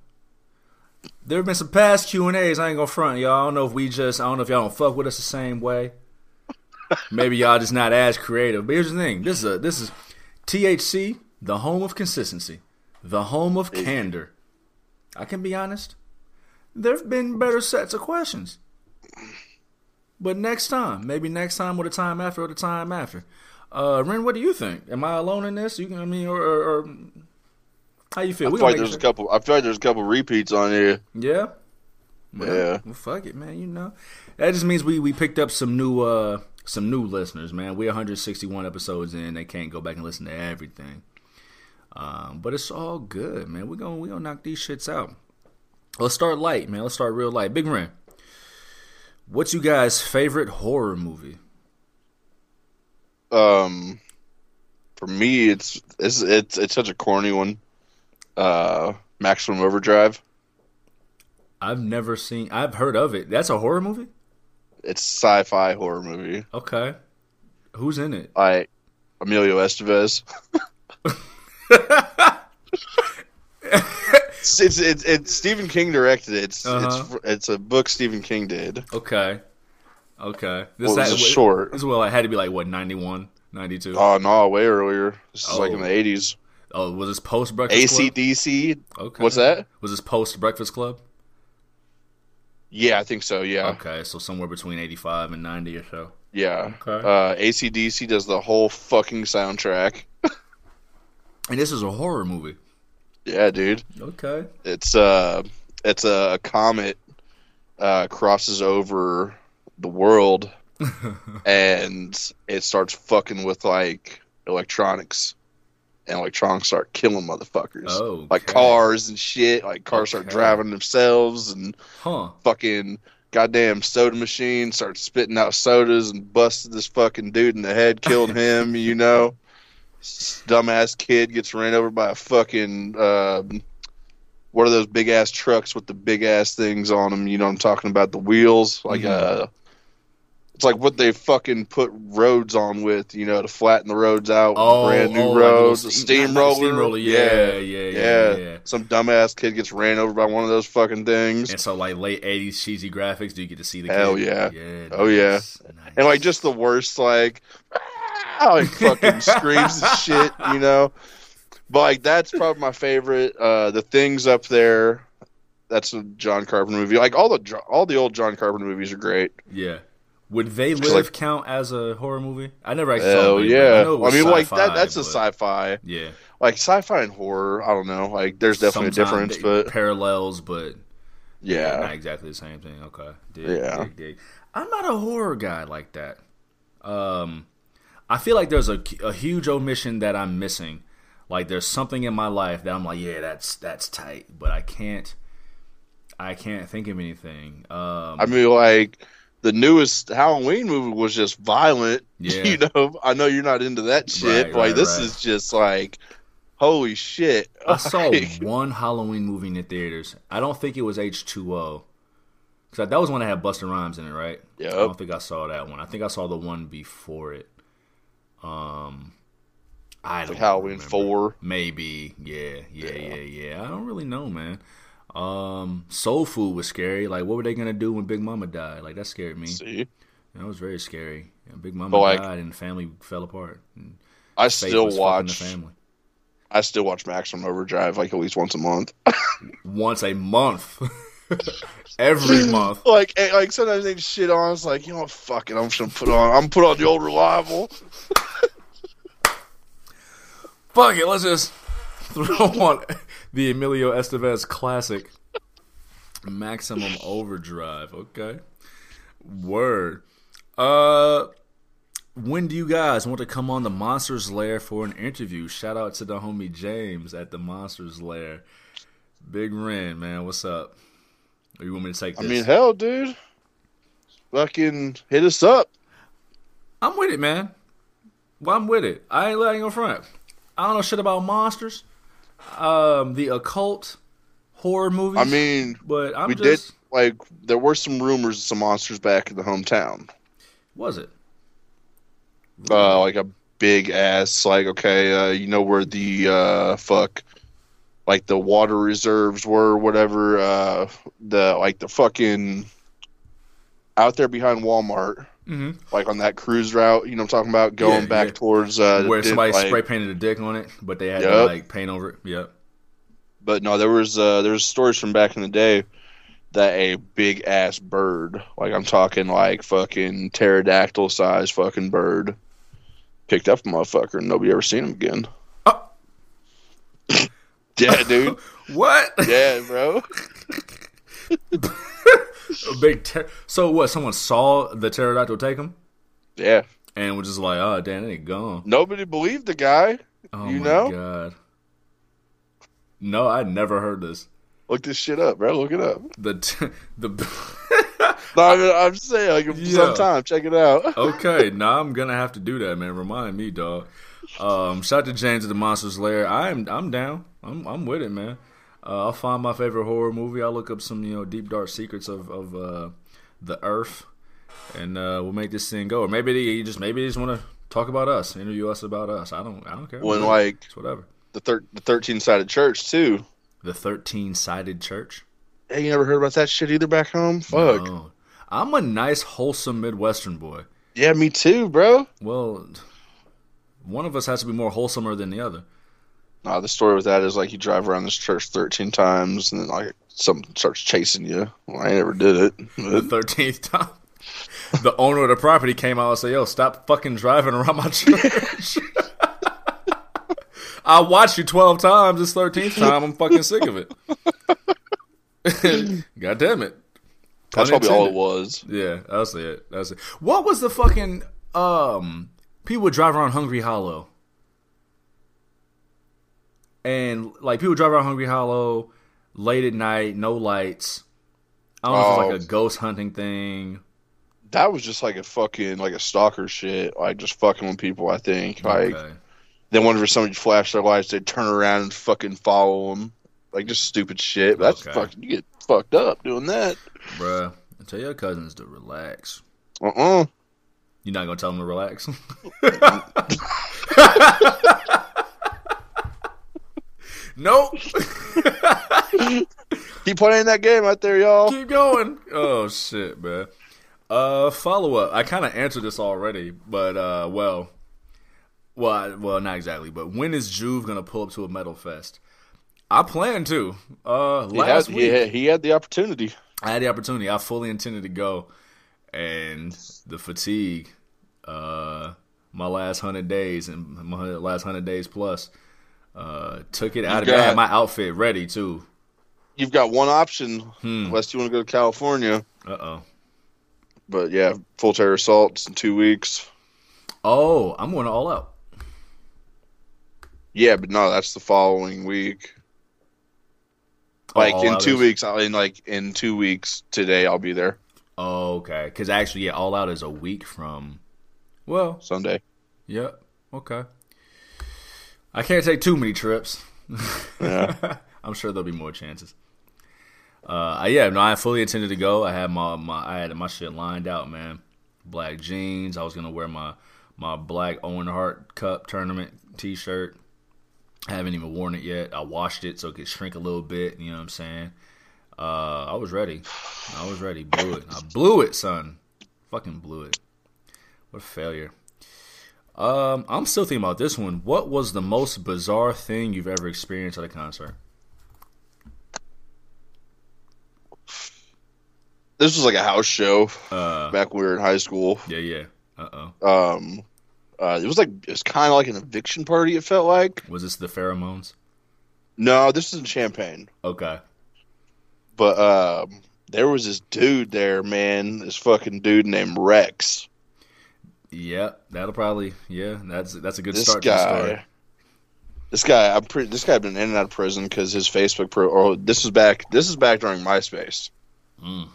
There have been some past Q&As. I ain't going to front, y'all. I don't know if y'all don't fuck with us the same way. Maybe y'all just not as creative. But here's the thing. This is THC, the home of consistency, the home of candor. I can be honest. There have been better sets of questions. But next time. Maybe next time or the time after or the time after. Ren, what do you think? Am I alone in this? Or how you feel? I feel like there's a couple repeats on here. Yeah? Yeah. Well, fuck it, man. You know. That just means we picked up some new listeners, man. We're 161 episodes in. They can't go back and listen to everything. But it's all good, man. We're gonna knock these shits out. Let's start light, man. Let's start real light. Big Ren, what's you guys' favorite horror movie? For me, it's such a corny one. Maximum Overdrive. I've heard of it. That's a horror movie? It's a sci-fi horror movie. Okay. Who's in it? Emilio Estevez. It's Stephen King directed it. It's a book Stephen King did. Okay. This was short. It had to be like, what, 91, 92? Oh, no, way earlier. This is like in the 80s. Oh, was this post-Breakfast Club? ACDC. Okay. What's that? Was this post-Breakfast Club? Yeah, I think so, yeah. Okay, so somewhere between 85 and 90 or so. Yeah. Okay. AC/DC does the whole fucking soundtrack. And this is a horror movie. Yeah, dude. Okay. It's a comet crosses over the world, and it starts fucking with, like, electronics. And electronics start killing motherfuckers. Okay. Like cars and shit. Like cars start driving themselves and fucking goddamn soda machine starts spitting out sodas and busted this fucking dude in the head, killed him, you know. Dumbass kid gets ran over by a fucking one of those big ass trucks with the big ass things on them, you know what I'm talking about, the wheels. Like it's like what they fucking put roads on with, you know, to flatten the roads out. Brand new roads, like a steamroller. Yeah. Some dumbass kid gets ran over by one of those fucking things. And so, like, late 80s cheesy graphics, do you get to see the kid? Hell yeah. Nice. And, like, just the worst, like fucking screams and shit, you know? But, like, that's probably my favorite. The Thing's up there. That's a John Carpenter movie. Like, all the old John Carpenter movies are great. Yeah. Would They Live count as a horror movie? I never actually saw it. Yeah. That's a sci-fi. Yeah. Like, sci-fi and horror, I don't know. Like, there's definitely a difference. But parallels, but... Yeah. Not exactly the same thing. Okay. Dig. I'm not a horror guy like that. I feel like there's a huge omission that I'm missing. Like, there's something in my life that I'm like, yeah, that's tight. But I can't think of anything. I mean, like... The newest Halloween movie was just violent. Yeah. You know, I know you're not into that shit. This is just like, holy shit. I saw one Halloween movie in the theaters. I don't think it was H2O. Because that was one that had Busta Rhymes in it, right? Yeah. I don't think I saw that one. I think I saw the one before it. I don't know. Halloween 4. Maybe. Yeah. I don't really know, man. Soul Food was scary. Like, what were they gonna do when Big Mama died? Like, that scared me. See, that was very scary. Big Mama died and the family fell apart. And I still watch Maximum Overdrive like at least once a month. Once a month. Every month. Like sometimes they just shit on us, like, you know what, fuck it, I'm gonna put on the old reliable. Fuck it, let's just throw on the Emilio Estevez classic Maximum Overdrive. Okay. Word. When do you guys want to come on the Monsters Lair for an interview? Shout out to the homie James at the Monsters Lair. Big Ren, man, what's up? Or you want me to take this? I mean, hell, dude. Fucking hit us up. I'm with it, man. Well, I'm with it. I ain't letting you in front. I don't know shit about monsters, the occult, horror movies. I mean, but there were some rumors of some monsters back in the hometown. Was it? Like a big ass, like, okay, you know where the, like the water reserves were, whatever, the fucking, out there behind Walmart, mm-hmm. like on that cruise route, you know what I'm talking about, going back towards, where somebody spray painted a dick on it, but they had to, like, paint over it, But no, there was stories from back in the day that a big ass bird, like I'm talking like fucking pterodactyl size fucking bird, picked up a motherfucker and nobody ever seen him again. Oh. Yeah, dude. What? Yeah, bro. So what? Someone saw the pterodactyl take him? Yeah. And was just like, oh damn, it ain't gone. Nobody believed the guy. Oh you my know? God. No, I never heard this. Look this shit up, bro. Look it up. No, I'm saying, like, sometime. Check it out. Okay. Now I'm going to have to do that, man. Remind me, dog. Shout out to James at the Monsters Lair. I'm down. I'm with it, man. I'll find my favorite horror movie. I'll look up some, deep, dark secrets of the earth, and we'll make this thing go. Or maybe they just want to talk about us, interview us about us. I don't care. When, like, it's whatever. The 13-sided church, too. The 13-sided church? Hey, you never heard about that shit either back home? Fuck. No. I'm a nice, wholesome Midwestern boy. Yeah, me too, bro. Well, one of us has to be more wholesomer than the other. Nah, the story with that is, like, you drive around this church 13 times, and then, like, something starts chasing you. Well, I never did it. The 13th time? The owner of the property came out and said, yo, stop fucking driving around my church. I watched you 12 times. This 13th time, I'm fucking sick of it. God damn it. That's probably all it was. Yeah, that's it. What was the fucking, people would drive around Hungry Hollow. And, like, people drive around Hungry Hollow late at night, no lights. I don't know if it was, like, a ghost hunting thing. That was just, like, a fucking, like, a stalker shit. Like, just fucking with people, I think. Like. Okay. Then whenever somebody flashed their lights, they'd turn around and fucking follow them. Like, just stupid shit. But that's fucking, you get fucked up doing that. Bruh, I tell your cousins to relax. Uh-uh. You're not going to tell them to relax? Nope. Keep playing that game out there, y'all. Keep going. Oh, shit, man. Follow-up. I kind of answered this already, but, Well, not exactly, but when is Juve going to pull up to a metal fest? I plan to. He had the opportunity. I had the opportunity. I fully intended to go, and the fatigue, my last 100 days and my last 100 days plus, took it out of me. I had my outfit ready, too. You've got one option, unless you want to go to California. Uh-oh. But, yeah, Full Terror Assault in 2 weeks. Oh, I'm going to All Out. Yeah, but no, that's the following week. Like, in 2 weeks, today I'll be there. Oh, okay. Because actually, yeah, All Out is a week from, well, Sunday. Yeah, okay. I can't take too many trips. Yeah. I'm sure there'll be more chances. I fully intended to go. I had my shit lined out, man. Black jeans. I was going to wear my black Owen Hart Cup tournament t-shirt. I haven't even worn it yet. I washed it so it could shrink a little bit. You know what I'm saying? I was ready. Blew it. I blew it, son. Fucking blew it. What a failure. I'm still thinking about this one. What was the most bizarre thing you've ever experienced at a concert? This was like a house show back when we were in high school. Yeah, yeah. Uh-oh. It was kind of like an eviction party, it felt like. Was this the Pheromones? No, this is in Champaign. Okay. But there was this dude there, man. This fucking dude named Rex. Yeah, that'll probably, yeah, that's a good start to the story. This guy had been in and out of prison because his Facebook this is back during MySpace. Mm.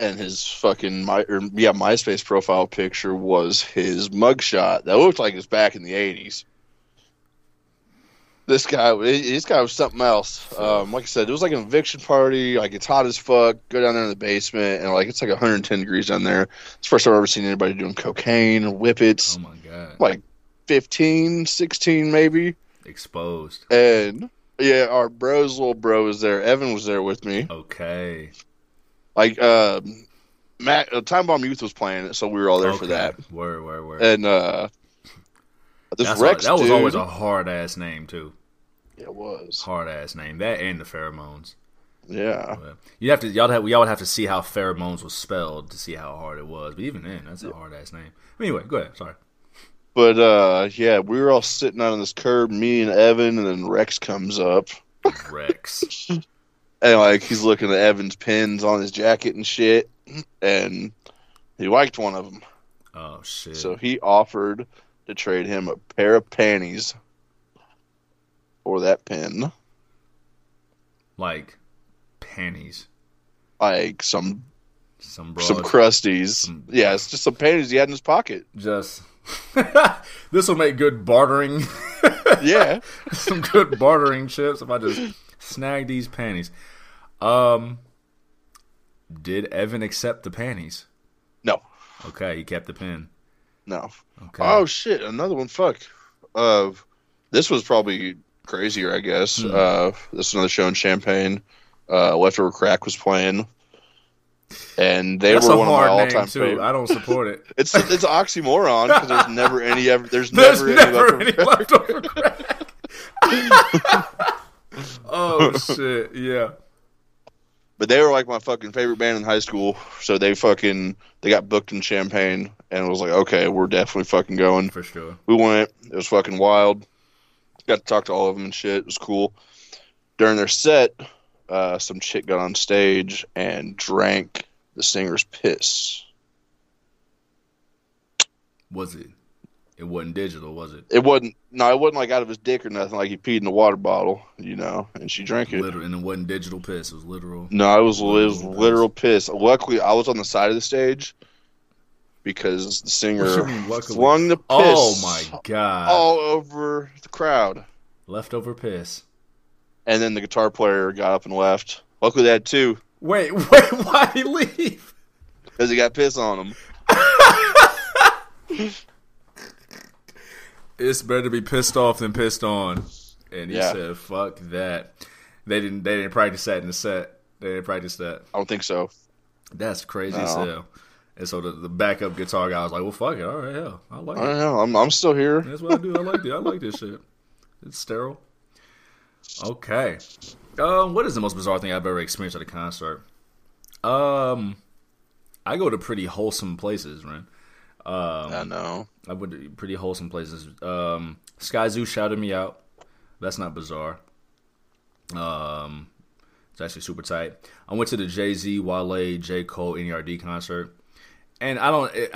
And his MySpace profile picture was his mugshot that looked like it was back in the 80s. This guy was something else. Like I said, it was like an eviction party. Like, it's hot as fuck. Go down there in the basement, and like it's like 110 degrees down there. It's the first time I've ever seen anybody doing cocaine or whippets. Oh my god! Like 15, 16 maybe. Exposed. And yeah, our little bro was there. Evan was there with me. Okay. Like Time Bomb Youth was playing it, so we were all there for that. Word. And This Rex dude, that was always a hard ass name too. It was hard ass name. That and the Pheromones. Yeah, y'all would have to see how Pheromones was spelled to see how hard it was. But even then, that's a hard ass name. Anyway, go ahead. Sorry. But we were all sitting out on this curb, me and Evan, and then Rex comes up. Rex. And like he's looking at Evan's pins on his jacket and shit, and he liked one of them. Oh shit! So he offered to trade him a pair of panties for that pin. Like panties. Like some crusties. It's just some panties he had in his pocket. Just this will make good bartering. Yeah. Some good bartering chips if I just snag these panties. Did Evan accept the panties? No. Okay, he kept the pin. No. Okay. Oh shit! Another one. Fuck. This was probably crazier, I guess. Mm. This is another show in Champaign. Leftover Crack was playing, and that's were one of my all-time favorites. I don't support it. it's an oxymoron because there's never any ever. There's never any Leftover Crack. Oh shit! Yeah. But they were like my fucking favorite band in high school, so they got booked in Champaign, and it was like, okay, we're definitely fucking going. For sure. We went. It was fucking wild. Got to talk to all of them and shit. It was cool. During their set, some chick got on stage and drank the singer's piss. Was it? It wasn't digital, was it? It wasn't. No, it wasn't like out of his dick or nothing. Like he peed in a water bottle, you know, and she drank it. Literal, and it wasn't digital piss. It was literal. No, it was literal piss. Luckily, I was on the side of the stage because the singer flung the piss. Oh my god! All over the crowd. Leftover piss. And then the guitar player got up and left. Luckily, they had two. Wait! Why'd he leave? Because he got piss on him. It's better to be pissed off than pissed on. And he said, fuck that. They didn't practice that in the set. They didn't practice that. I don't think so. That's crazy as hell. And so the backup guitar guy was like, well, fuck it. All right, hell. I like it. I don't know. I'm still here. That's what I do. I like it. I like this shit. It's sterile. Okay. What is the most bizarre thing I've ever experienced at a concert? I go to pretty wholesome places, man. I know. I went to pretty wholesome places. Sky Zoo shouted me out. That's not bizarre. It's actually super tight. I went to the Jay-Z, Wale, J. Cole, NERD concert, and I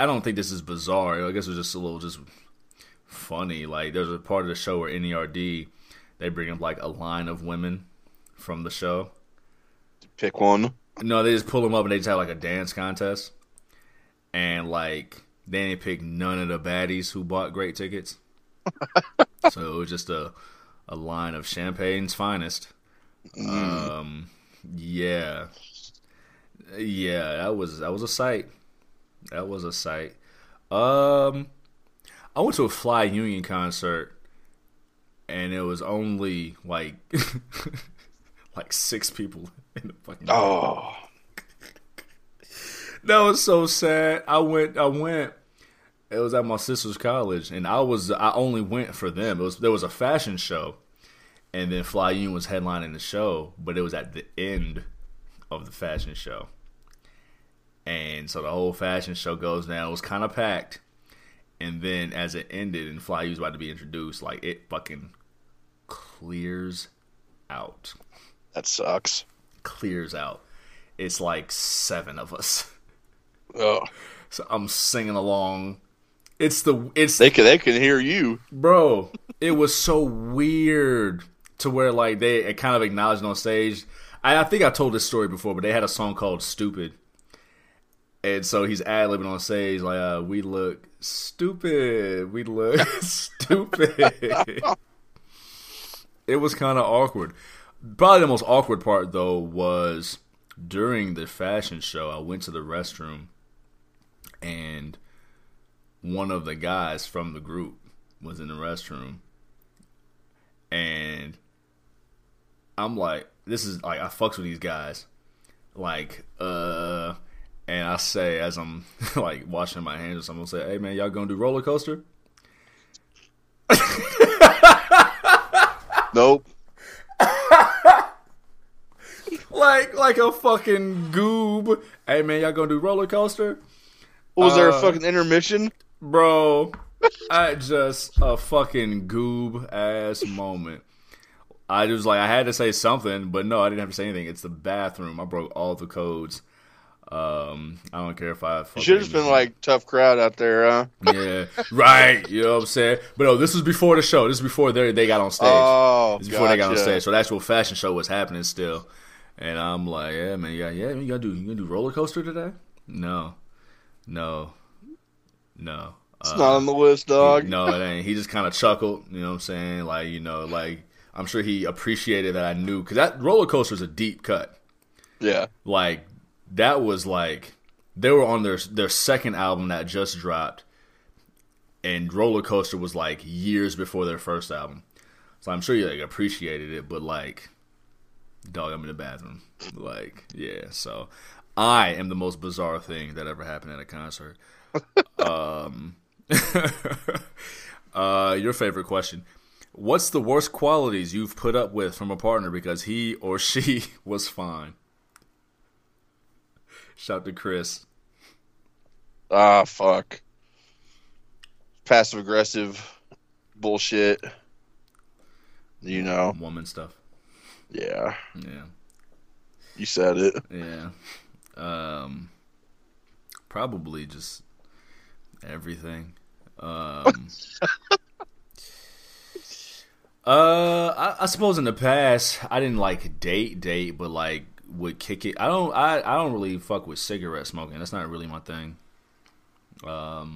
don't think this is bizarre. I guess it was just a little just funny. Like there's a part of the show where NERD they bring up like a line of women from the show. Pick one. No, they just pull them up and they just have like a dance contest, and like. They didn't pick none of the baddies who bought great tickets. So it was just a line of Champagne's finest. Yeah, that was a sight. That was a sight. I went to a Fly Union concert, and it was only like like six people in the fucking room. That was so sad. I went It was at my sister's college, and I only went for them. There was a fashion show, and then Fly Union was headlining the show, but it was at the end of the fashion show. And so the whole fashion show goes down. It was kind of packed. And then as it ended and Fly Union was about to be introduced, like, it fucking clears out. That sucks. Clears out. It's like 7 of us. Oh. So I'm singing along. They can hear you. Bro, it was so weird to where, like, they kind of acknowledged on stage. I think I told this story before, but they had a song called Stupid. And so he's ad-libbing on stage, like, we look stupid. We look stupid. It was kind of awkward. Probably the most awkward part, though, was during the fashion show, I went to the restroom, and one of the guys from the group was in the restroom. And I'm like, this is, like, I fucks with these guys. Like, and I say, as I'm, like, washing my hands or something, I'll say, hey, man, y'all gonna do roller coaster? Nope. like a fucking goob. Hey, man, y'all gonna do roller coaster? Was there a fucking intermission? Bro, just a fucking goob-ass moment. I was like, I had to say something, but no, I didn't have to say anything. It's the bathroom. I broke all the codes. I don't care if I fucking... You should have been like, tough crowd out there, huh? Yeah, right. You know what I'm saying? But no, this was before the show. This was before they got on stage. Oh, this is before they got on stage. So the actual fashion show was happening still. And I'm like, yeah, man, you gotta do roller coaster today? No. It's not on the list, dog. No, it ain't. He just kind of chuckled. You know what I'm saying? Like, you know, like, I'm sure he appreciated that I knew. Because that roller coaster is a deep cut. Yeah. Like, that was like, they were on their second album that just dropped, and Roller Coaster was like years before their first album. So I'm sure you like appreciated it, but like, dog, I'm in the bathroom. Like, yeah. So I am the most bizarre thing that ever happened at a concert. Your favorite question. What's the worst qualities you've put up with from a partner because he or she was fine? Shout to Chris. Ah, fuck. Passive aggressive bullshit. You know. Woman stuff. Yeah. Yeah. You said it. Yeah. Probably just everything. I suppose in the past I didn't like date, but like would kick it. I don't really fuck with cigarette smoking. That's not really my thing. Like,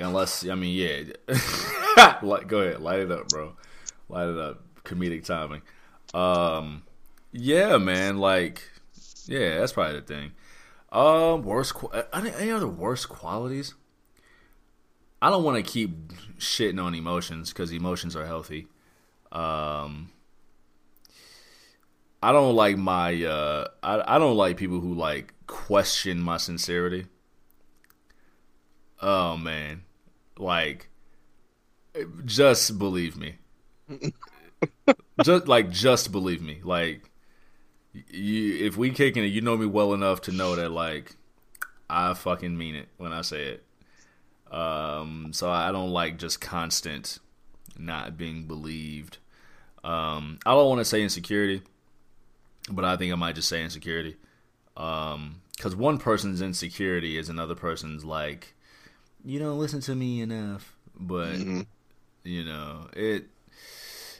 unless, I mean, yeah. Like, go ahead, light it up, bro. Light it up. Comedic timing. Yeah, man. Like, yeah, that's probably the thing. Any other worst qualities? I don't want to keep shitting on emotions because emotions are healthy. I don't like my I don't like people who like question my sincerity. Oh man. Like, just believe me. just believe me. Like, you, if we kicking it, you know me well enough to know that like I fucking mean it when I say it. So I don't like just constant not being believed. I don't want to say insecurity. But I think I might just say insecurity. Because one person's insecurity is another person's like, you don't listen to me enough. But, you know, it...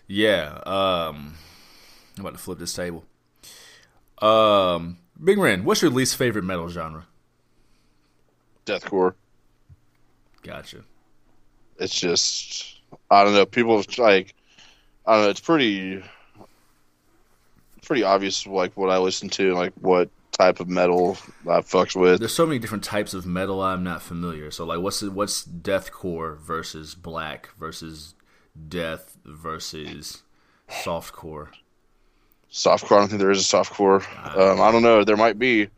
Yeah. I'm about to flip this table. Big Ren, what's your least favorite metal genre? Deathcore. Gotcha. It's just... I don't know. People, like... I don't know. It's pretty obvious, like, what I listen to, like, what type of metal I fucks with. There's so many different types of metal I'm not familiar. So, like, what's deathcore versus black versus death versus softcore? Softcore? I don't think there is a softcore. I don't know. There might be.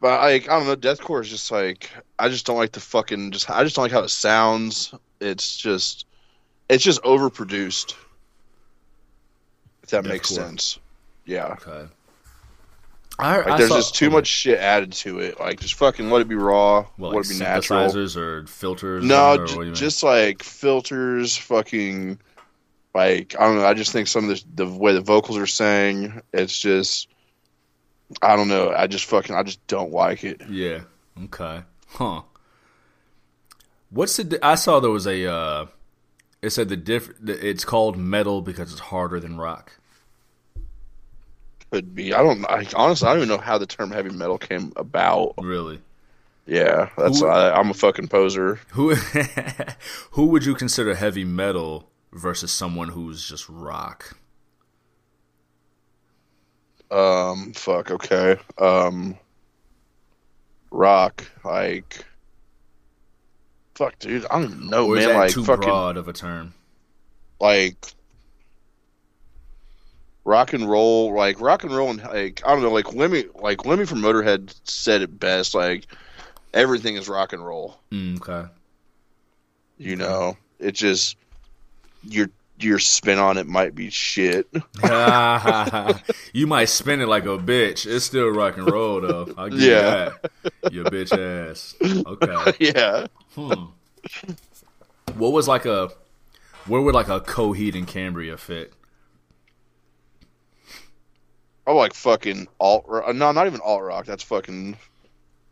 But like, I don't know, deathcore is just like, I just don't like the fucking, just I just don't like how it sounds. It's just overproduced. If that makes sense. Yeah. Okay. There's just too much shit added to it. Like, just fucking let it be raw. Well, let it be natural. Synthesizers or filters? No, just like filters, fucking, like, I don't know. I just think some of the way the vocals are sang, it's just, I don't know. I just don't like it. Yeah. Okay. Huh. I saw there was a, it said it's called metal because it's harder than rock. Could be. I don't even know how the term heavy metal came about. Really? Yeah, I'm a fucking poser. Who would you consider heavy metal versus someone who's just rock? Fuck. Okay. Rock. Like. Fuck, dude. I don't know, or man. Is that like too fucking broad of a term. Like. Rock and roll, and like, I don't know, like Lemmy from Motorhead said it best. Like, everything is rock and roll. Okay. You know, it's just your spin on it might be shit. You might spin it like a bitch. It's still rock and roll though. I get that. Your bitch ass. Okay. Yeah. What was like a? Where would like a Coheed and Cambria fit? Oh, like fucking alt rock. No, not even alt rock. That's fucking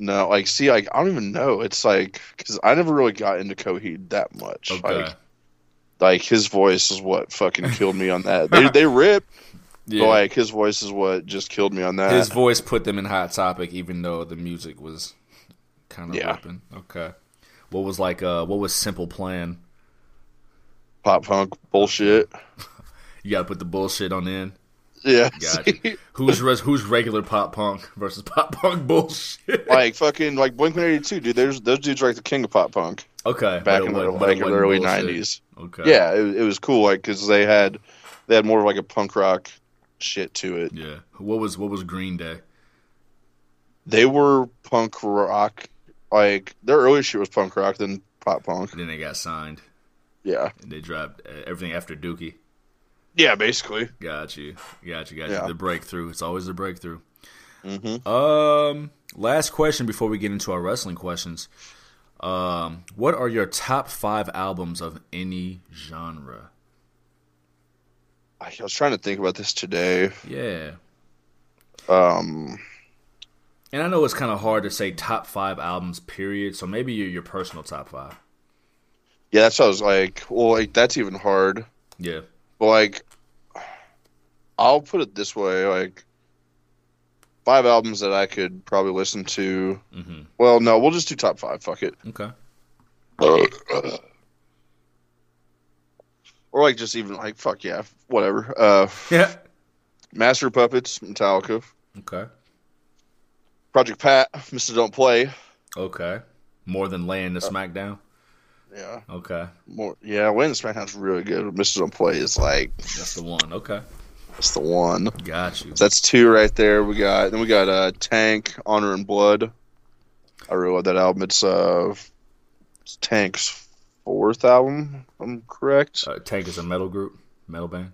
no. Like, see, like I don't even know. It's like because I never really got into Coheed that much. Okay. Like his voice is what fucking killed me on that. They rip. Yeah. But, like his voice is what just killed me on that. His voice put them in Hot Topic, even though the music was kind of ripping. Okay. What was like? What was Simple Plan? Pop punk bullshit. You gotta put the bullshit on the end. Yeah. Gotcha. Who's regular pop punk versus pop punk bullshit? Like fucking like Blink-182, dude. Those dudes were like the king of pop punk. Okay. Back in the early '90s. Okay. Yeah, it was cool, like because they had more of like a punk rock shit to it. Yeah. What was Green Day? They were punk rock. Like their early shit was punk rock, then pop punk. And then they got signed. Yeah. And they dropped everything after Dookie. Yeah, basically. Got you. Yeah. The breakthrough. It's always the breakthrough. Mm-hmm. Last question before we get into our wrestling questions. What are your top 5 albums of any genre? I was trying to think about this today. Yeah. And I know it's kind of hard to say top 5 albums, period. So maybe your personal top 5. Yeah, that's what I was like. Well, like that's even hard. Yeah. But, like, I'll put it this way, like, 5 albums that I could probably listen to. Mm-hmm. Well, no, we'll just do top 5, fuck it. Okay. Or, like, just even, like, fuck yeah, whatever. Yeah. Master of Puppets, Metallica. Okay. Project Pat, Mr. Don't Play. Okay. More than laying the SmackDown. Yeah. Okay. More. Yeah, Wayne SmackDown's really good. Mr. Don't Play is like that's the one. Okay. That's the one. Got you. So that's 2 right there. We got Tank, Honor and Blood. I really love that album. It's Tank's 4th album. If I'm correct. Tank is a metal group, metal band.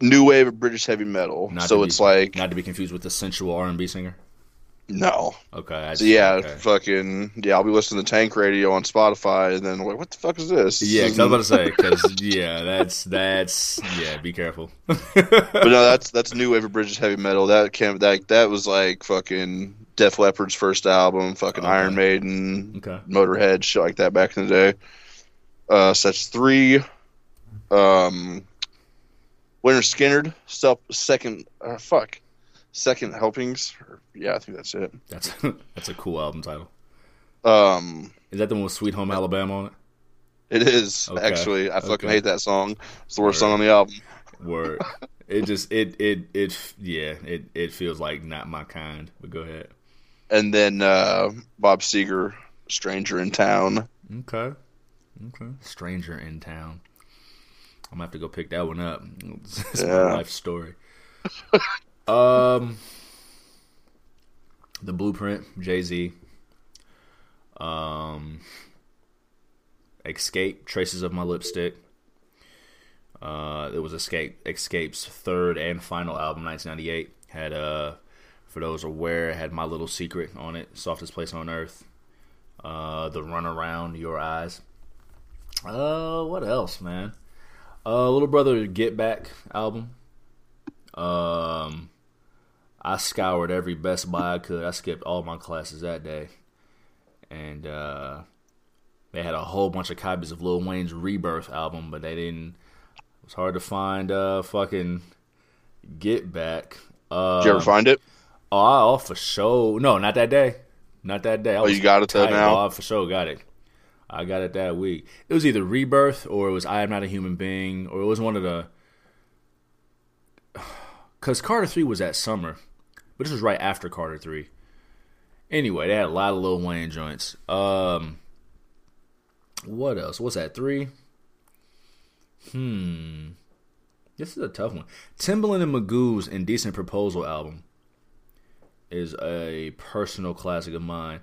New wave of British heavy metal. Not to be confused with the sensual R&B singer. No. Okay. I'll be listening to Tank Radio on Spotify, and then what the fuck is this? Yeah, I was about to say because that's be careful. But no, that's new wave of British heavy metal. That was like fucking Def Leppard's first album, fucking Iron Maiden, Motorhead, shit like that back in the day. So that's 3. Winter Skinnerd, Second Helpings. Yeah, I think that's it. That's a cool album title. Is that the one with Sweet Home Alabama on it? It is, actually. I fucking hate that song. It's the worst song on the album. Word. It feels like not my kind, but go ahead. And then Bob Seger, Stranger in Town. Okay. Stranger in Town. I'm going to have to go pick that one up. It's my life story. The Blueprint, Jay-Z. Escape, Traces of My Lipstick. It was Escape's third and final album, 1998. Had, for those aware, had My Little Secret on it, Softest Place on Earth. The Runaround, Your Eyes. What else, man? Little Brother Get Back album. I scoured every Best Buy I could. I skipped all my classes that day. And they had a whole bunch of copies of Lil Wayne's Rebirth album, but they didn't. It was hard to find fucking Get Back. Did you ever find it? Oh, for sure. No, not that day. Not that day. You got it that now? Oh, for sure got it. I got it that week. It was either Rebirth or it was I Am Not a Human Being, or it was one of the... Because Carter 3 was that summer, but this was right after Carter 3. Anyway, they had a lot of Lil Wayne joints. What else? What's that, 3? This is a tough one. Timbaland and Magoo's Indecent Proposal album is a personal classic of mine.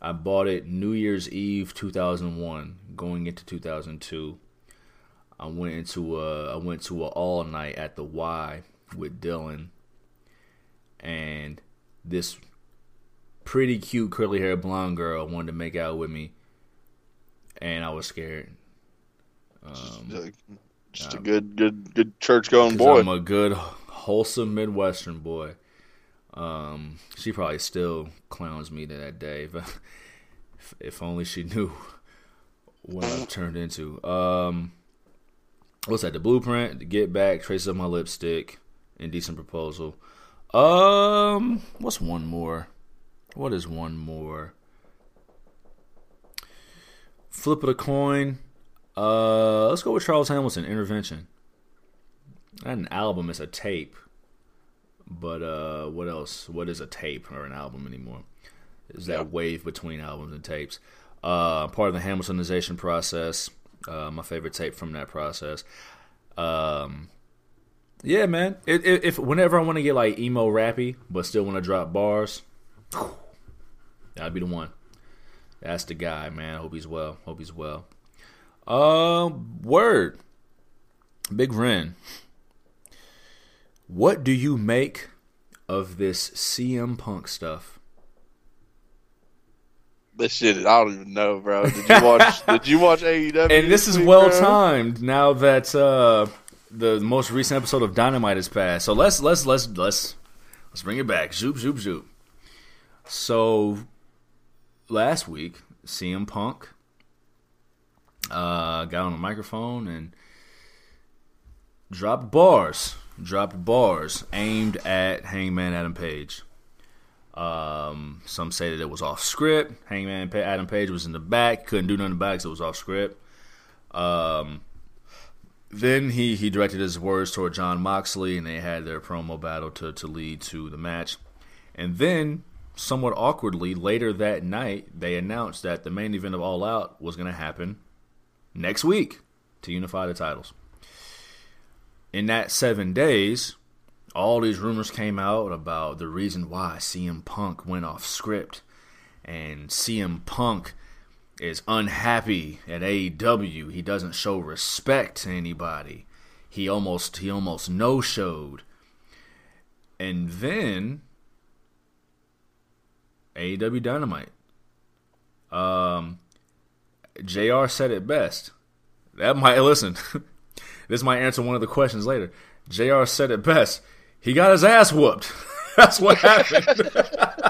I bought it New Year's Eve 2001, going into 2002. I went to an all night at the Y with Dylan, and this pretty cute curly haired blonde girl wanted to make out with me, and I was scared. Just a good church going boy. I'm a good wholesome Midwestern boy. She probably still clowns me to that day, but if only she knew what I've turned into. What's that? The Blueprint, The Get Back, Traces of My Lipstick, Indecent Proposal. What's one more? What is one more? Flip of the coin. Let's go with Charles Hamilton, Intervention. Not an album, it's a tape. But what else? What is a tape or an album anymore? Is that wave between albums and tapes? Part of the Hamiltonization process. My favorite tape from that process. Yeah, man. If whenever I want to get like emo rappy, but still want to drop bars, that'd be the one. That's the guy, man. Hope he's well. Word. Big Ren. What do you make of this CM Punk stuff? This shit, I don't even know, bro. Did you watch AEW? And this is well timed now that the most recent episode of Dynamite has passed. So let's bring it back. Zoop zoop zoop. So last week, CM Punk got on the microphone and dropped bars. Aimed at Hangman Adam Page. Some say that it was off script. Hangman Adam Page was in the back. Couldn't do nothing about it because it was off script. Then he directed his words toward Jon Moxley, and they had their promo battle to lead to the match. And then, somewhat awkwardly, later that night, they announced that the main event of All Out was going to happen next week to unify the titles. In that 7 days, all these rumors came out about the reason why CM Punk went off script, and CM Punk is unhappy at AEW. He doesn't show respect to anybody. He almost no-showed. And then AEW Dynamite. JR said it best. This might answer one of the questions later. JR said it best. He got his ass whooped. That's what happened.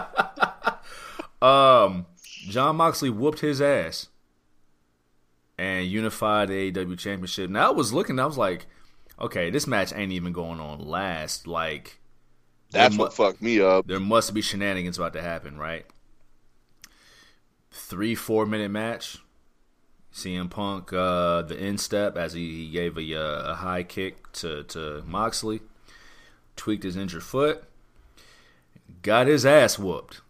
Jon Moxley whooped his ass and unified the AEW Championship. Now I was like, okay, this match ain't even going on last. Like, that's what fucked me up. There must be shenanigans about to happen, right? 3-4 minute match. CM Punk, the instep as he gave a high kick to Moxley, tweaked his injured foot, got his ass whooped.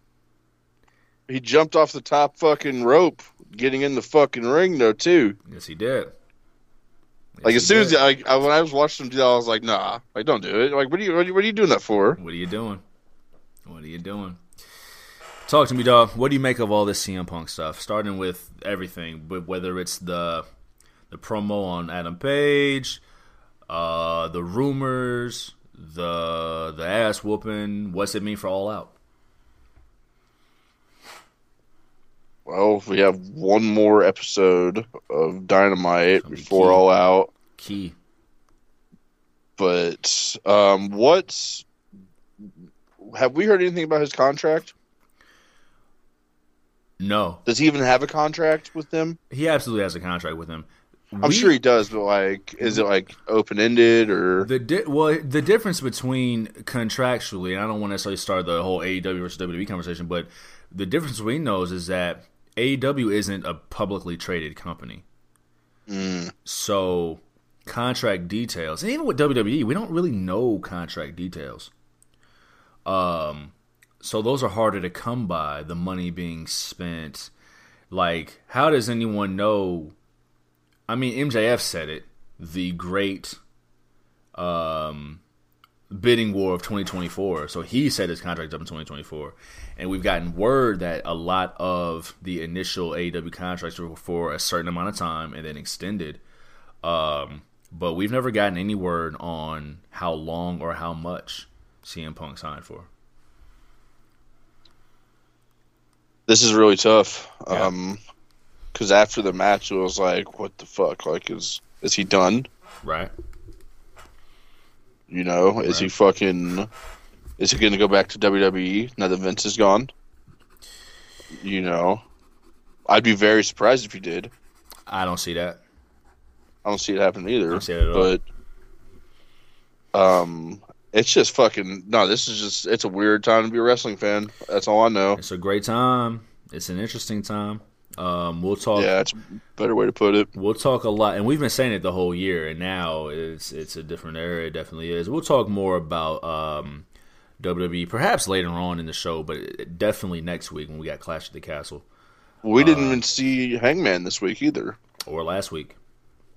He jumped off the top fucking rope, getting in the fucking ring though too. Yes, he did. When I was watching him do that, I was like, nah, don't do it. Like, what are you doing that for? What are you doing? Talk to me, dog. What do you make of all this CM Punk stuff? Starting with everything, whether it's the promo on Adam Page, the rumors, the ass whooping. What's it mean for All Out? Well, we have one more episode of Dynamite before All Out. Key. But have we heard anything about his contract? No. Does he even have a contract with them? He absolutely has a contract with them. I'm sure he does, but is it open-ended or the difference between contractually? And I don't want to necessarily start the whole AEW versus WWE conversation, but the difference we know is that AEW isn't a publicly traded company, so contract details, and even with WWE, we don't really know contract details. So those are harder to come by. The money being spent, how does anyone know? I mean, MJF said it, the great bidding war of 2024. So he set his contract up in 2024. And we've gotten word that a lot of the initial AEW contracts were for a certain amount of time and then extended. But we've never gotten any word on how long or how much CM Punk signed for. This is really tough. Yeah. Because after the match, it was what the fuck? Is he done? Right. You know, is he fucking... Is he going to go back to WWE now that Vince is gone? You know. I'd be very surprised if he did. I don't see that. I don't see it happen either. I don't see it at all. But it's just fucking... No, this is just... It's a weird time to be a wrestling fan. That's all I know. It's a great time. It's an interesting time. We'll talk. Yeah, that's a better way to put it. We'll talk a lot, and we've been saying it the whole year, and now it's a different era. It definitely is. We'll talk more about WWE perhaps later on in the show, but definitely next week when we got Clash of the Castle. We didn't even see Hangman this week either, or last week.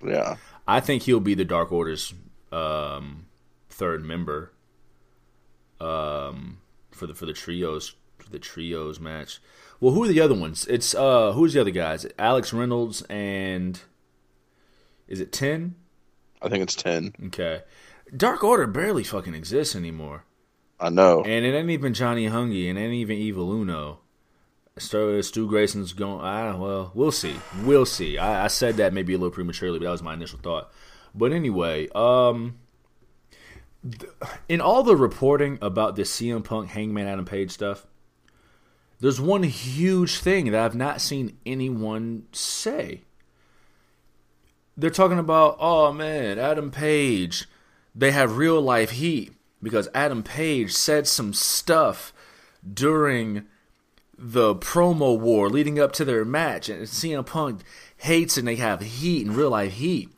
Yeah, I think he'll be the Dark Order's third member for the trios match. Well, who are the other ones? It's who's the other guys? Alex Reynolds and is it 10? I think it's 10. Okay, Dark Order barely fucking exists anymore. I know, and it ain't even Johnny Hungy, and it ain't even Evil Uno. So Stu Grayson's going. We'll see. We'll see. I said that maybe a little prematurely, but that was my initial thought. But anyway, in all the reporting about this CM Punk, Hangman, Adam Page stuff, there's one huge thing that I've not seen anyone say. They're talking about, oh man, Adam Page, they have real life heat because Adam Page said some stuff during the promo war leading up to their match, and CM Punk hates and they have heat and real life heat.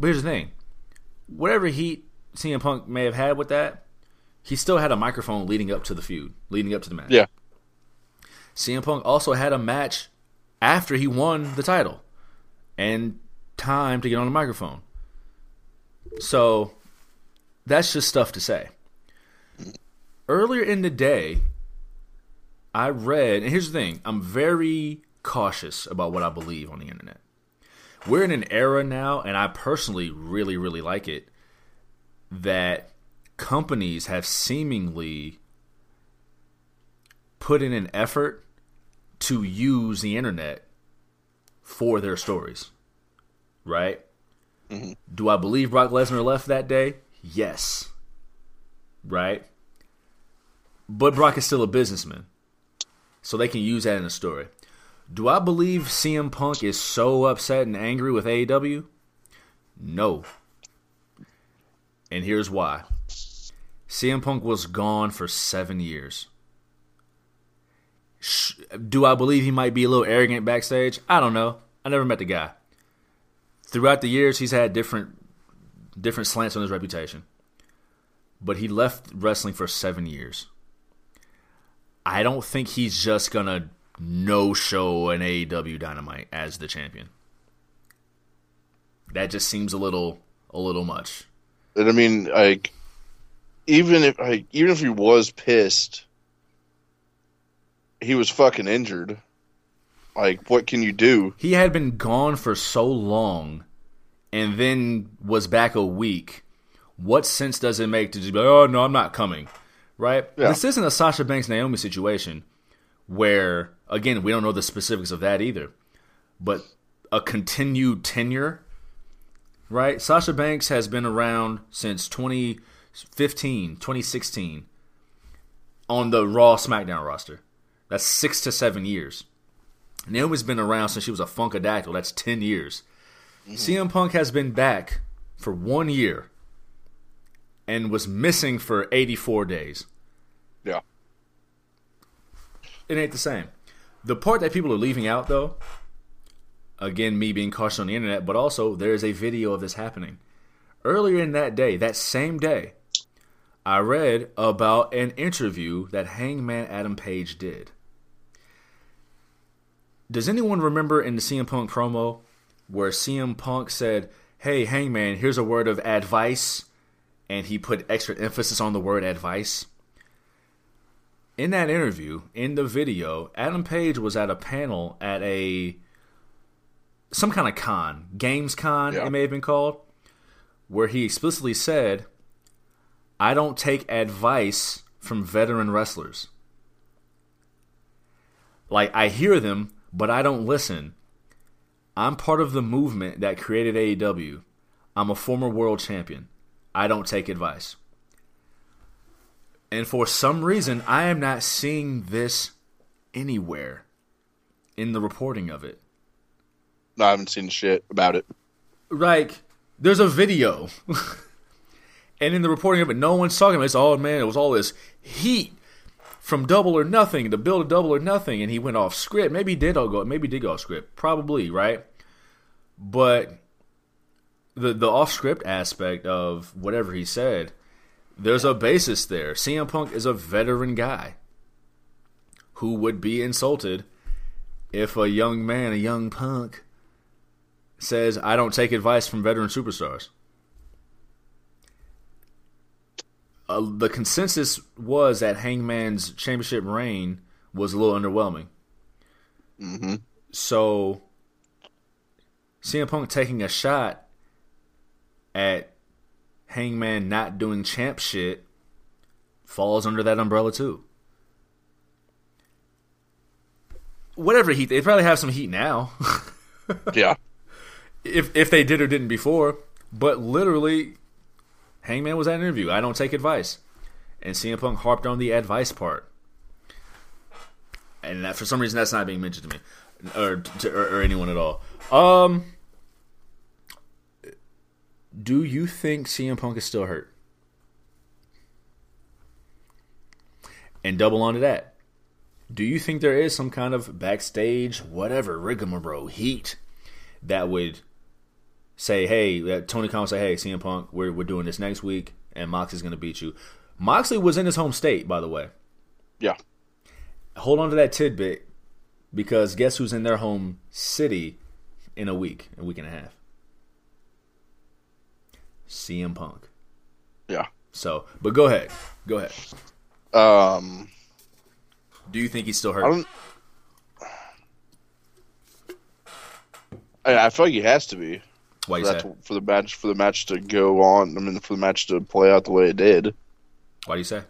But here's the thing. Whatever heat CM Punk may have had with that, he still had a microphone leading up to the feud, leading up to the match. Yeah. CM Punk also had a match after he won the title and time to get on the microphone. So that's just stuff to say. Earlier in the day, I read, and here's the thing, I'm very cautious about what I believe on the internet. We're in an era now, and I personally really, really like it, that companies have seemingly put in an effort to use the internet for their stories, right? Mm-hmm. Do I believe Brock Lesnar left that day? Yes. Right? But Brock is still a businessman, so they can use that in a story. Do I believe CM Punk is so upset and angry with AEW? No. And here's why. CM Punk was gone for 7 years. Do I believe he might be a little arrogant backstage? I don't know. I never met the guy. Throughout the years, he's had different slants on his reputation. But he left wrestling for 7 years. I don't think he's just going to no-show an AEW Dynamite as the champion. That just seems a little much. And I mean, even if he was pissed... he was fucking injured. Like, what can you do? He had been gone for so long and then was back a week. What sense does it make to just be like, oh, no, I'm not coming, right? Yeah. This isn't a Sasha Banks-Naomi situation where, again, we don't know the specifics of that either, but a continued tenure, right? Sasha Banks has been around since 2015, 2016 on the Raw SmackDown roster. That's 6 to 7 years. Naomi's been around since she was a Funkadactyl. That's 10 years. Mm-hmm. CM Punk has been back for 1 year and was missing for 84 days. Yeah. It ain't the same. The part that people are leaving out, though, again, me being cautious on the internet, but also there is a video of this happening. Earlier in that day, that same day, I read about an interview that Hangman Adam Page did. Does anyone remember in the CM Punk promo where CM Punk said, hey, Hangman, here's a word of advice, and he put extra emphasis on the word advice? In that interview, in the video, Adam Page was at a panel at some kind of con, Games Con, yeah. It may have been called, where he explicitly said, I don't take advice from veteran wrestlers. Like, I hear them, but I don't listen. I'm part of the movement that created AEW. I'm a former world champion. I don't take advice. And for some reason, I am not seeing this anywhere in the reporting of it. No, I haven't seen shit about it. Like, there's a video. And in the reporting of it, no one's talking about it. It's, oh, man, it was all this heat from Double or Nothing to build a Double or Nothing, and he went off script. Maybe he did go off script. Probably, right? But the off script aspect of whatever he said, there's a basis there. CM Punk is a veteran guy who would be insulted if a young man, a young punk, says, I don't take advice from veteran superstars. The consensus was that Hangman's championship reign was a little underwhelming. Mm-hmm. So, CM Punk taking a shot at Hangman not doing champ shit falls under that umbrella too. Whatever heat, they probably have some heat now. Yeah. If they did or didn't before, but literally, Hangman was at an interview. I don't take advice. And CM Punk harped on the advice part. And that, for some reason, that's not being mentioned to me. Or anyone at all. Do you think CM Punk is still hurt? And double onto that. Do you think there is some kind of backstage, whatever, rigmarole, heat that would say, hey, Tony Khan say, hey, CM Punk, we're doing this next week, and Moxley's going to beat you. Moxley was in his home state, by the way. Yeah. Hold on to that tidbit, because guess who's in their home city in a week and a half? CM Punk. Yeah. So, but go ahead. Go ahead. Do you think he's still hurt? I feel like he has to be. Why you say? For the match to go on. I mean, for the match to play out the way it did. Why do you say?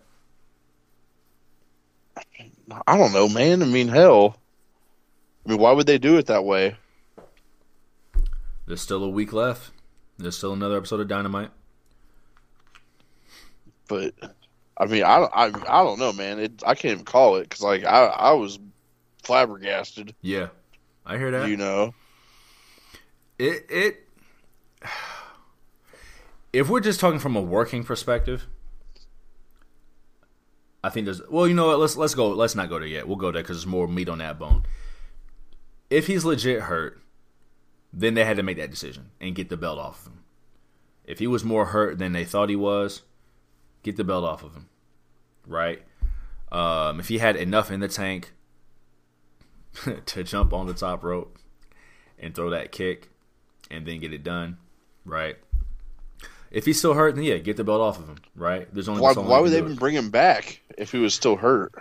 I don't know, man. I mean, hell. I mean, why would they do it that way? There's still a week left. There's still another episode of Dynamite. But, I mean, I don't know, man. I can't even call it because, like, I was flabbergasted. Yeah, I hear that. You know, it. If we're just talking from a working perspective, I think there's... Well, you know what? Let's go. Let's not go there yet. We'll go there because there's more meat on that bone. If he's legit hurt, then they had to make that decision and get the belt off of him. If he was more hurt than they thought he was, get the belt off of him. Right? If he had enough in the tank to jump on the top rope and throw that kick and then get it done, right? If he's still hurt, then yeah, get the belt off of him, right? There's only why would they even bring him back if he was still hurt?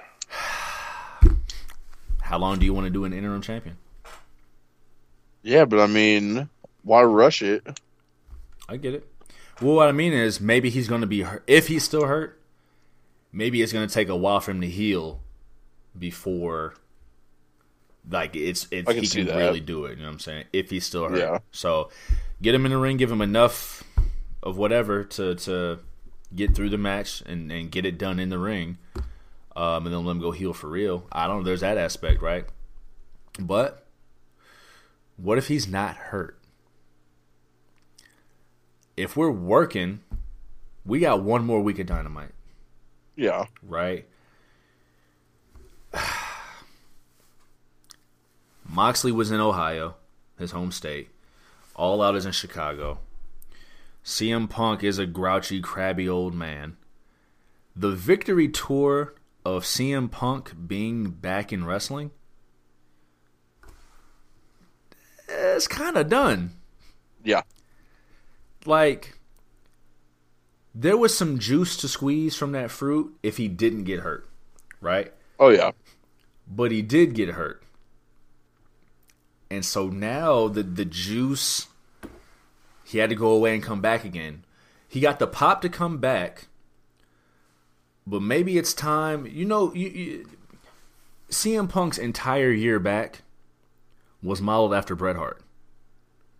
How long do you want to do an interim champion? Yeah, but I mean, why rush it? I get it. Well, what I mean is maybe he's going to be hurt. If he's still hurt, maybe it's going to take a while for him to heal before, like, it's he can really do it. You know what I'm saying? If he's still hurt. Yeah. So get him in the ring, give him enough of whatever to get through the match and get it done in the ring, and then let him go heal for real. I don't know. There's that aspect, right? But what if he's not hurt? If we're working, we got one more week of Dynamite. Yeah. Right? Moxley was in Ohio, his home state. All Out is in Chicago. CM Punk is a grouchy, crabby old man. The victory tour of CM Punk being back in wrestling is kind of done. Yeah. Like, there was some juice to squeeze from that fruit if he didn't get hurt, right? Oh, yeah. But he did get hurt. And so now the juice, he had to go away and come back again. He got the pop to come back, but maybe it's time. You know, CM Punk's entire year back was modeled after Bret Hart.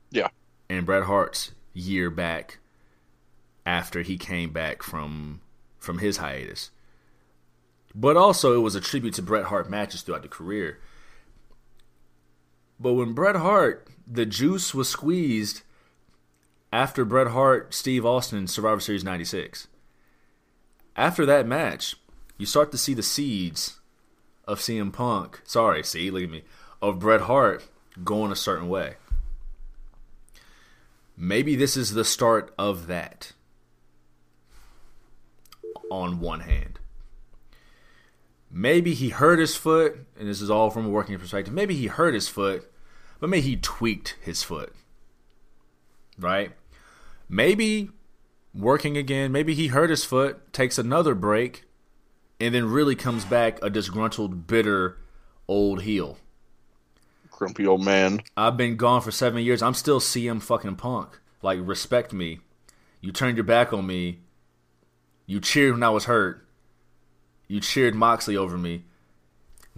Yeah. And Bret Hart's year back after he came back from his hiatus. But also it was a tribute to Bret Hart matches throughout the career. But when Bret Hart, the juice was squeezed after Bret Hart, Steve Austin, Survivor Series 96. After that match, you start to see the seeds of CM Punk. Sorry, see, look at me. Of Bret Hart going a certain way. Maybe this is the start of that on one hand. Maybe he hurt his foot, and this is all from a working perspective. Maybe he hurt his foot, but maybe he tweaked his foot, right? Maybe working again, maybe he hurt his foot, takes another break, and then really comes back a disgruntled, bitter old heel. Grumpy old man. I've been gone for 7 years. I'm still CM fucking Punk. Like, respect me. You turned your back on me. You cheered when I was hurt. You cheered Moxley over me.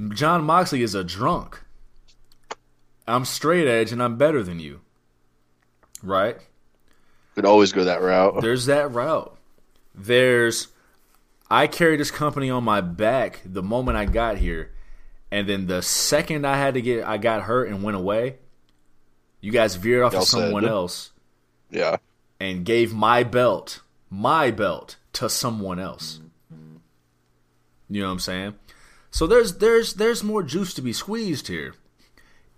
Jon Moxley is a drunk. I'm straight edge and I'm better than you. Right? Could always go that route. There's that route. There's, I carried this company on my back the moment I got here. And then the second I got hurt and went away, you guys veered off to someone else. Yeah. And gave my belt to someone else. You know what I'm saying? So there's more juice to be squeezed here,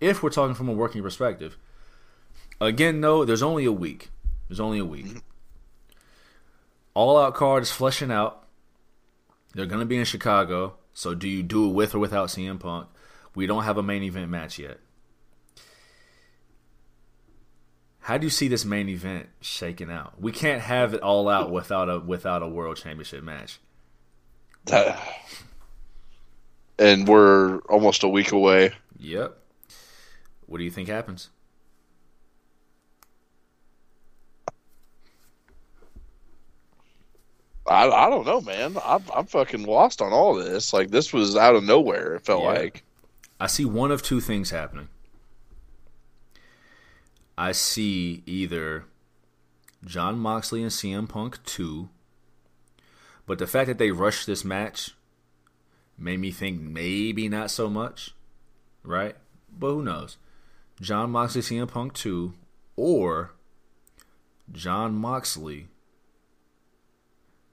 if we're talking from a working perspective. Again, no, there's only a week. All Out card is fleshing out. They're going to be in Chicago. So do you do it with or without CM Punk? We don't have a main event match yet. How do you see this main event shaking out? We can't have it all out without a world championship match. And we're almost a week away. Yep. What do you think happens? I don't know, man. I'm fucking lost on all this. Like, this was out of nowhere, it felt like. I see one of two things happening. I see either Jon Moxley and CM Punk 2, but the fact that they rushed this match made me think maybe not so much, right? But who knows? Jon Moxley, CM Punk 2, or Jon Moxley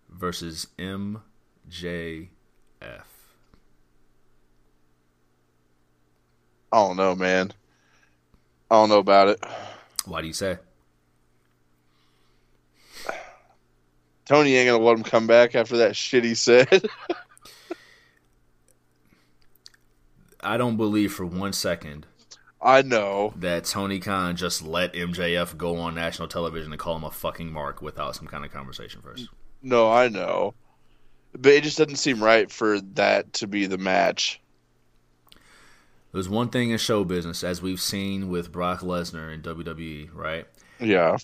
versus MJF. I don't know, man. I don't know about it. Why do you say? Tony ain't going to let him come back after that shit he said. I don't believe for 1 second. I know. That Tony Khan just let MJF go on national television and call him a fucking mark without some kind of conversation first. No, I know. But it just doesn't seem right for that to be the match. There's one thing in show business, as we've seen with Brock Lesnar in WWE, right? Yeah.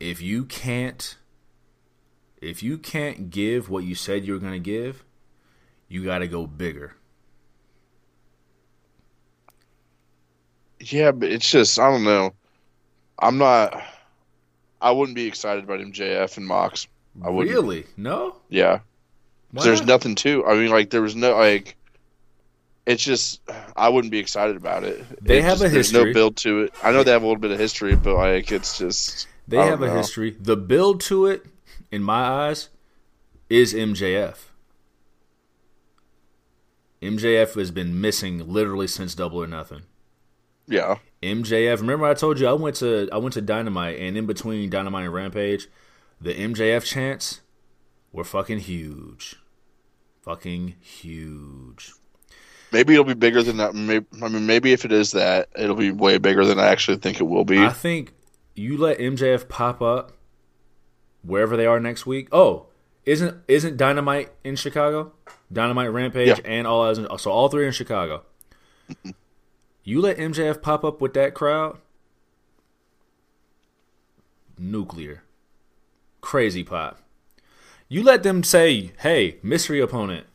If you can't give what you said you were going to give, you got to go bigger. Yeah, but it's just, I don't know. I wouldn't be excited about MJF and Mox. I wouldn't. Really? No? Yeah. There's nothing to. I mean, like, there was no, like, it's just, I wouldn't be excited about it. They have a history. There's no build to it. I know they have a little bit of history, but, like, it's just. They have a history. The build to it, in my eyes, is MJF. MJF has been missing literally since Double or Nothing. Yeah. MJF, remember I told you I went to Dynamite, and in between Dynamite and Rampage, the MJF chants were fucking huge. Fucking huge. Maybe it'll be bigger than that. Maybe if it is that, it'll be way bigger than I actually think it will be. I think you let MJF pop up wherever they are next week. Oh, isn't Dynamite in Chicago? Dynamite, Rampage, yeah. And All Out. So all three in Chicago. You let MJF pop up with that crowd? Nuclear. Crazy pop. You let them say, hey, mystery opponent,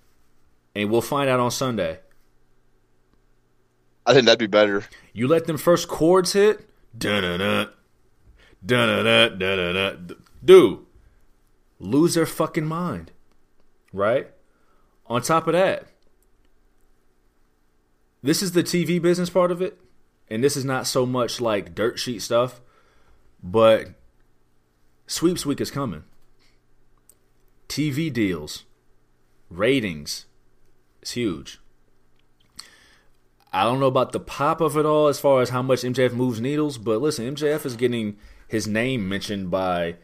and we'll find out on Sunday. I think that'd be better. You let them first chords hit? Dun-dun-dun. Dun-dun-dun. Dun-dun-dun. Dude, lose their fucking mind. Right? On top of that, this is the TV business part of it, and this is not so much like dirt sheet stuff, but sweeps week is coming. TV deals, ratings, it's huge. I don't know about the pop of it all as far as how much MJF moves needles, but listen, MJF is getting his name mentioned by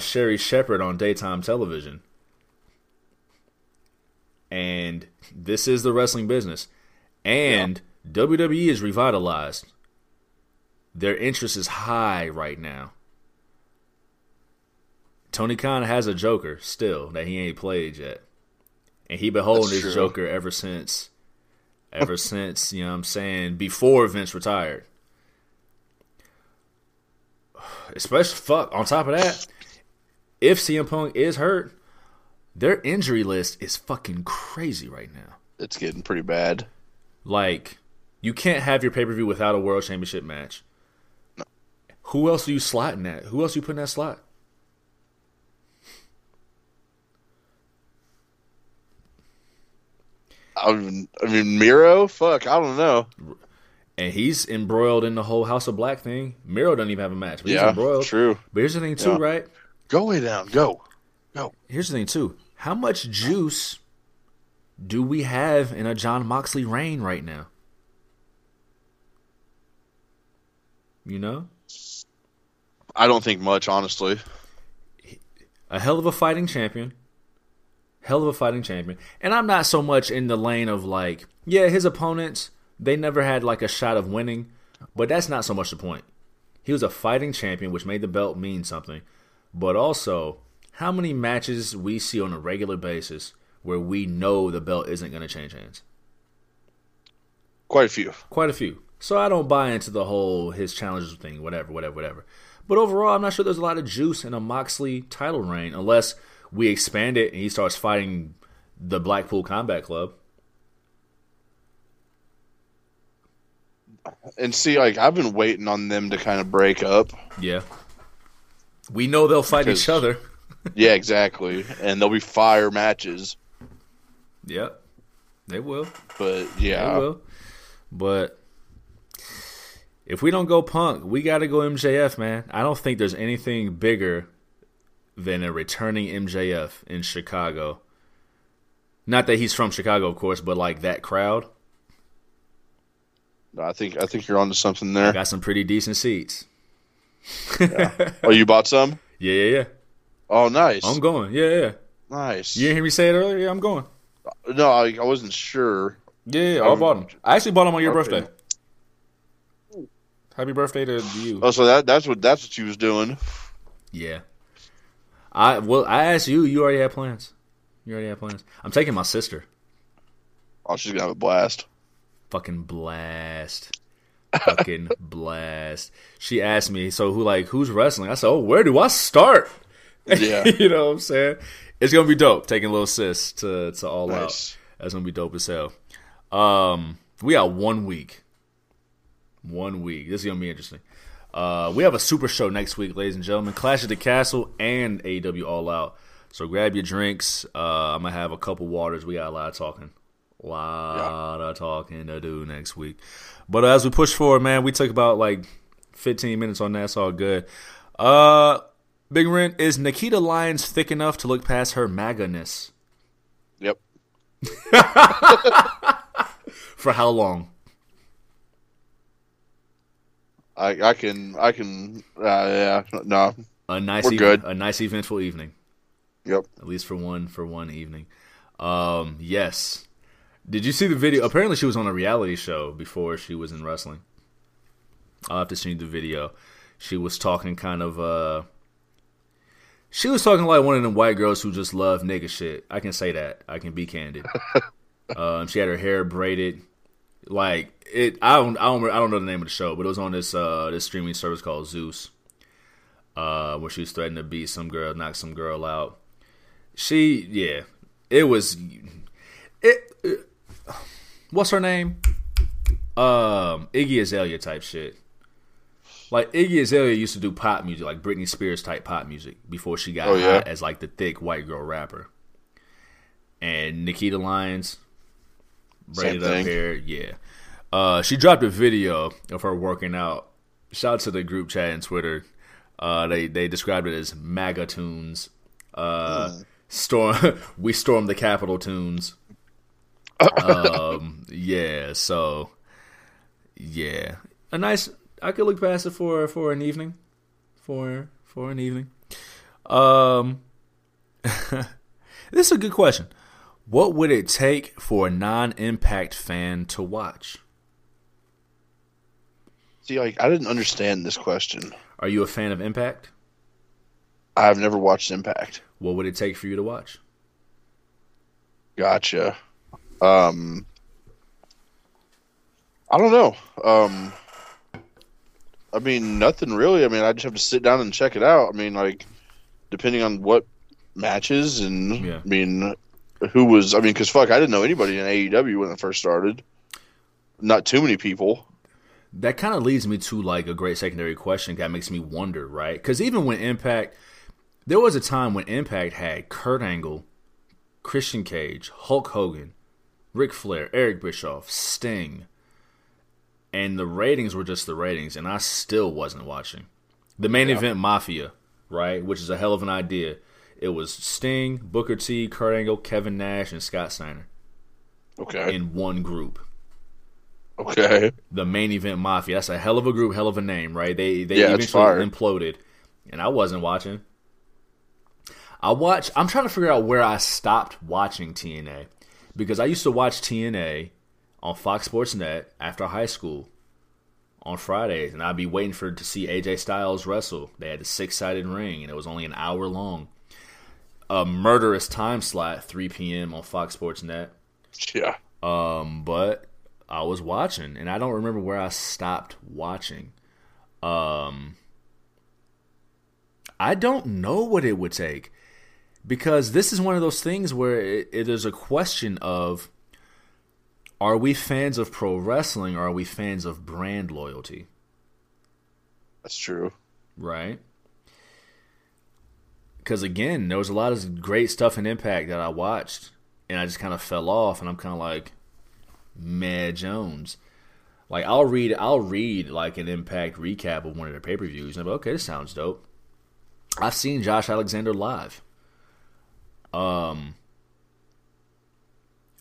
Sherry Shepherd on daytime television. And this is the wrestling business. And yeah. WWE is revitalized. Their interest is high right now. Tony Khan has a Joker still that he ain't played yet. And he been holding his Joker ever since, you know what I'm saying, before Vince retired. Especially, on top of that, if CM Punk is hurt, their injury list is fucking crazy right now. It's getting pretty bad. Like, you can't have your pay-per-view without a World Championship match. No. Who else are you slotting at? Who else are you putting in that slot? I mean, Miro? Fuck, I don't know. And he's embroiled in the whole House of Black thing. Miro doesn't even have a match, but he's embroiled. True. But here's the thing, too, right? Go way down. Go. Here's the thing, too. How much juice do we have in a Jon Moxley reign right now? You know? I don't think much, honestly. A hell of a fighting champion. And I'm not so much in the lane of like, yeah, his opponents, they never had like a shot of winning, but that's not so much the point. He was a fighting champion, which made the belt mean something. But also, how many matches we see on a regular basis where we know the belt isn't going to change hands? Quite a few. So I don't buy into the whole his challenges thing, whatever. But overall, I'm not sure there's a lot of juice in a Moxley title reign unless we expand it and he starts fighting the Blackpool Combat Club. And see, like, I've been waiting on them to kind of break up. Yeah. We know they'll fight each other. Yeah, exactly. And there'll be fire matches. Yep, they will. But yeah, they will. But if we don't go Punk, we got to go MJF, man. I don't think there's anything bigger than a returning MJF in Chicago. Not that he's from Chicago, of course, but like that crowd. I think you're onto something there. I got some pretty decent seats. Yeah. Oh, you bought some? Yeah. Oh, nice. I'm going. Yeah. Nice. You didn't hear me say it earlier? Yeah, I'm going. No, I wasn't sure. Yeah, I bought them. I actually bought them on your birthday. Happy birthday to you. Oh, so that's what you was doing. Yeah. I asked you. You already had plans. I'm taking my sister. Oh, she's going to have a blast. Fucking blast. Fucking blast. She asked me, so who's wrestling? I said, oh, where do I start? Yeah. You know what I'm saying? It's going to be dope. Taking Lil Sis to All Out. That's going to be dope as hell. We got 1 week. 1 week. This is going to be interesting. We have a super show next week, ladies and gentlemen. Clash of the Castle and AEW All Out. So grab your drinks. I'm going to have a couple waters. We got a lot of talking. A lot of talking to do next week. But as we push forward, man, we took about 15 minutes on that. It's all good. Big Rent, is Nikita Lyons thick enough to look past her MAGA-ness? Yep. For how long? I can. A nice eventful evening. Yep. At least for one evening. Yes. Did you see the video? Apparently she was on a reality show before she was in wrestling. I'll have to see the video. She was talking like one of them white girls who just love nigga shit. I can say that. I can be candid. She had her hair braided. I don't know the name of the show, but it was on this streaming service called Zeus, where she was threatening to beat some girl, knock some girl out. What's her name? Iggy Azalea type shit. Iggy Azalea used to do pop music, like Britney Spears type pop music, before she got hot as the thick white girl rapper. And Nikita Lyons, braided up hair, yeah. She dropped a video of her working out. Shout out to the group chat and Twitter. They described it as MAGA tunes. We storm the Capitol tunes. A nice. I could look past it for an evening, for an evening. This is a good question. What would it take for a non-Impact fan to watch? See, I didn't understand this question. Are you a fan of Impact? I've never watched Impact. What would it take for you to watch? Gotcha. I don't know. I mean, nothing really. I mean, I just have to sit down and check it out. I mean, depending on what matches and, yeah. I mean, who was... I mean, because, I didn't know anybody in AEW when it first started. Not too many people. That kind of leads me to, a great secondary question that makes me wonder, right? Because even when Impact... There was a time when Impact had Kurt Angle, Christian Cage, Hulk Hogan, Ric Flair, Eric Bischoff, Sting... And the ratings were just the ratings, and I still wasn't watching. The main event Mafia, right, which is a hell of an idea. It was Sting, Booker T, Kurt Angle, Kevin Nash, and Scott Steiner. Okay. In one group. Okay. The main event Mafia. That's a hell of a group, hell of a name, right? They eventually imploded, and I wasn't watching. I'm trying to figure out where I stopped watching TNA, because I used to watch TNA on Fox Sports Net after high school on Fridays, and I'd be waiting to see AJ Styles wrestle. They had the 6-sided ring, and it was only an hour long. A murderous time slot, 3 p.m. on Fox Sports Net. Yeah. But I was watching, and I don't remember where I stopped watching. I don't know what it would take, because this is one of those things where it is a question of, are we fans of pro wrestling, or are we fans of brand loyalty? That's true. Right? Because, again, there was a lot of great stuff in Impact that I watched, and I just kind of fell off, and I'm kind of meh Jones. I'll read an Impact recap of one of their pay-per-views, and I'm like, okay, this sounds dope. I've seen Josh Alexander live.